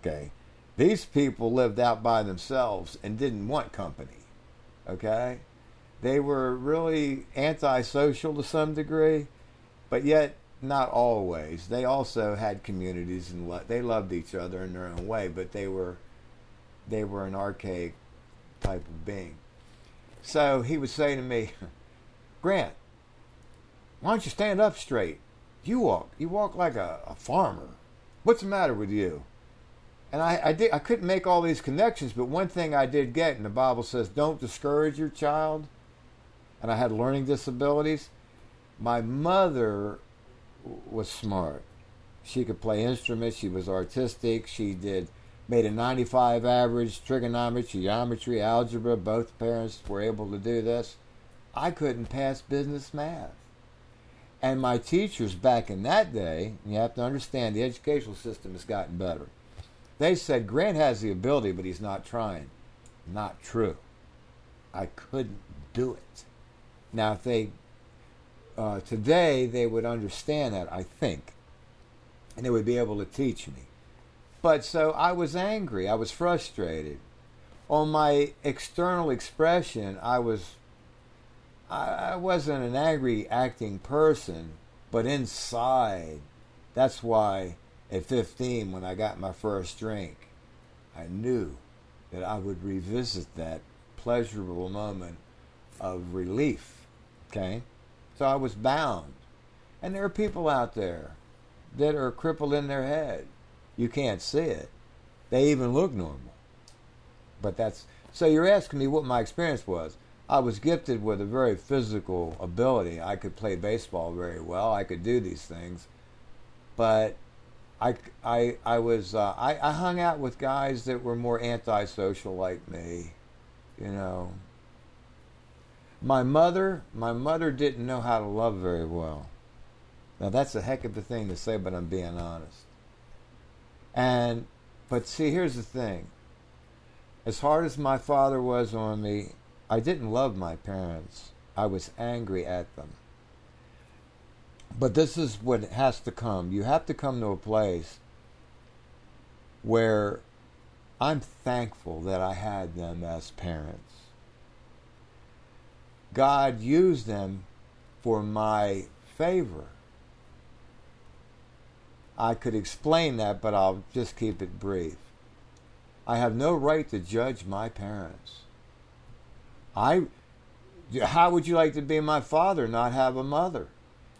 okay? These people lived out by themselves and didn't want company, okay? They were really antisocial to some degree, but yet not always. They also had communities, and lo- they loved each other in their own way, but they were... they were an archaic type of being. So he would say to me, Grant, why don't you stand up straight? You walk. You walk like a, a farmer. What's the matter with you? And I, I, did, I couldn't make all these connections, but one thing I did get, and the Bible says, don't discourage your child. And I had learning disabilities. My mother was smart. She could play instruments. She was artistic. She did... made a ninety-five average, trigonometry, geometry, algebra. Both parents were able to do this. I couldn't pass business math. And my teachers back in that day, and you have to understand the educational system has gotten better, they said, Grant has the ability, but he's not trying. Not true. I couldn't do it. Now, if they, uh, today, they would understand that, I think, and they would be able to teach me. But so I was angry. I was frustrated. On my external expression, I was, I, I wasn't an angry acting person, but inside, that's why at fifteen, when I got my first drink, I knew that I would revisit that pleasurable moment of relief, okay? So I was bound. And there are people out there that are crippled in their head. You can't see it. They even look normal. But that's, so you're asking me what my experience was. I was gifted with a very physical ability. I could play baseball very well. I could do these things. But I, I, I was, uh, I, I hung out with guys that were more antisocial like me, you know. My mother, my mother didn't know how to love very well. Now that's a heck of a thing to say, but I'm being honest. And, but see, here's the thing. As hard as my father was on me, I didn't love my parents. I was angry at them. But this is what has to come. You have to come to a place where I'm thankful that I had them as parents. God used them for my favor. I could explain that, but I'll just keep it brief. I have no right to judge my parents. I, how would you like to be my father, not have a mother,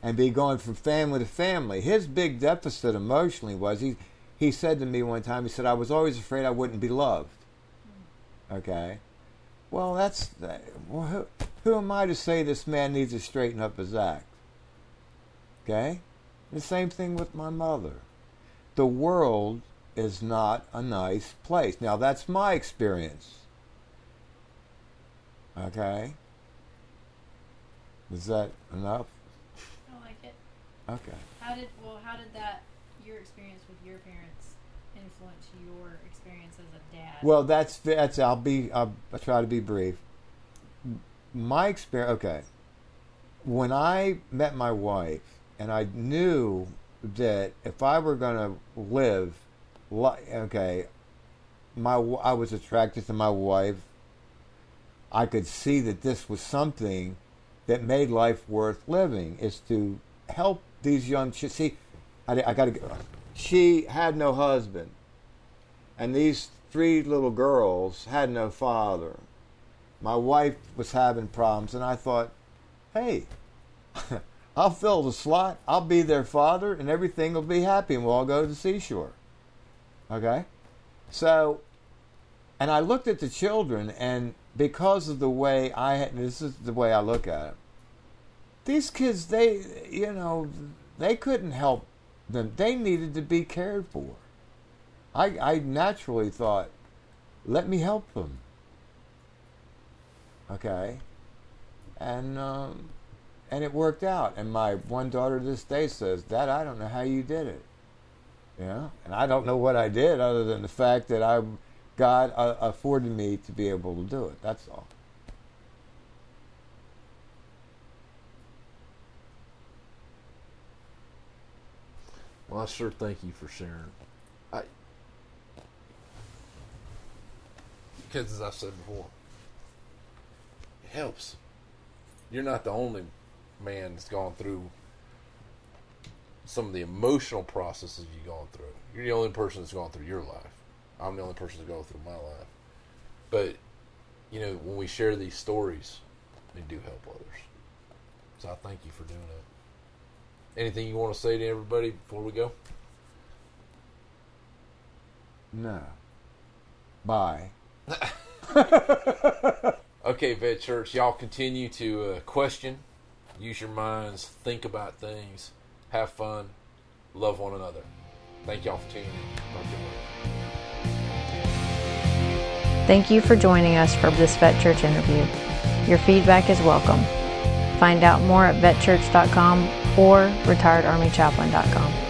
and be going from family to family? His big deficit emotionally was, he, he said to me one time, he said, I was always afraid I wouldn't be loved. Okay? Well, that's, well, who, who am I to say this man needs to straighten up his act? Okay? The same thing with my mother. The world is not a nice place. Now, that's my experience. Okay? Is that enough? I like it. Okay. How did, well, how did that, your experience with your parents, influence your experience as a dad? Well, that's, that's I'll be, I'll, I'll try to be brief. My experience, okay. When I met my wife, and I knew that if I were going to live, okay, my I was attracted to my wife. I could see that this was something that made life worth living, is to help these young, see, I, I got to go. She had no husband, and these three little girls had no father. My wife was having problems, and I thought, hey, I'll fill the slot, I'll be their father, and everything will be happy, and we'll all go to the seashore. Okay? So, and I looked at the children, and because of the way I had, this is the way I look at it, these kids, they, you know, they couldn't help them. They needed to be cared for. I, I naturally thought, let me help them. Okay? And, um... and it worked out. And my one daughter to this day says, Dad, I don't know how you did it. Yeah? And I don't know what I did other than the fact that I, God uh, afforded me to be able to do it. That's all. Well, I sure thank you for sharing. I, because as I've said before, it helps. You're not the only man that's gone through some of the emotional processes you've gone through. You're the only person that's gone through your life. I'm the only person that's gone through my life. But, you know, when we share these stories, they do help others. So I thank you for doing it. Anything you want to say to everybody before we go? No. Bye. Okay, Vet Church, y'all continue to uh, question, use your minds, think about things, have fun, love one another. Thank y'all for tuning in. Thank you for joining us for this Vet Church interview. Your feedback is welcome. Find out more at vet church dot com or retired army chaplain dot com.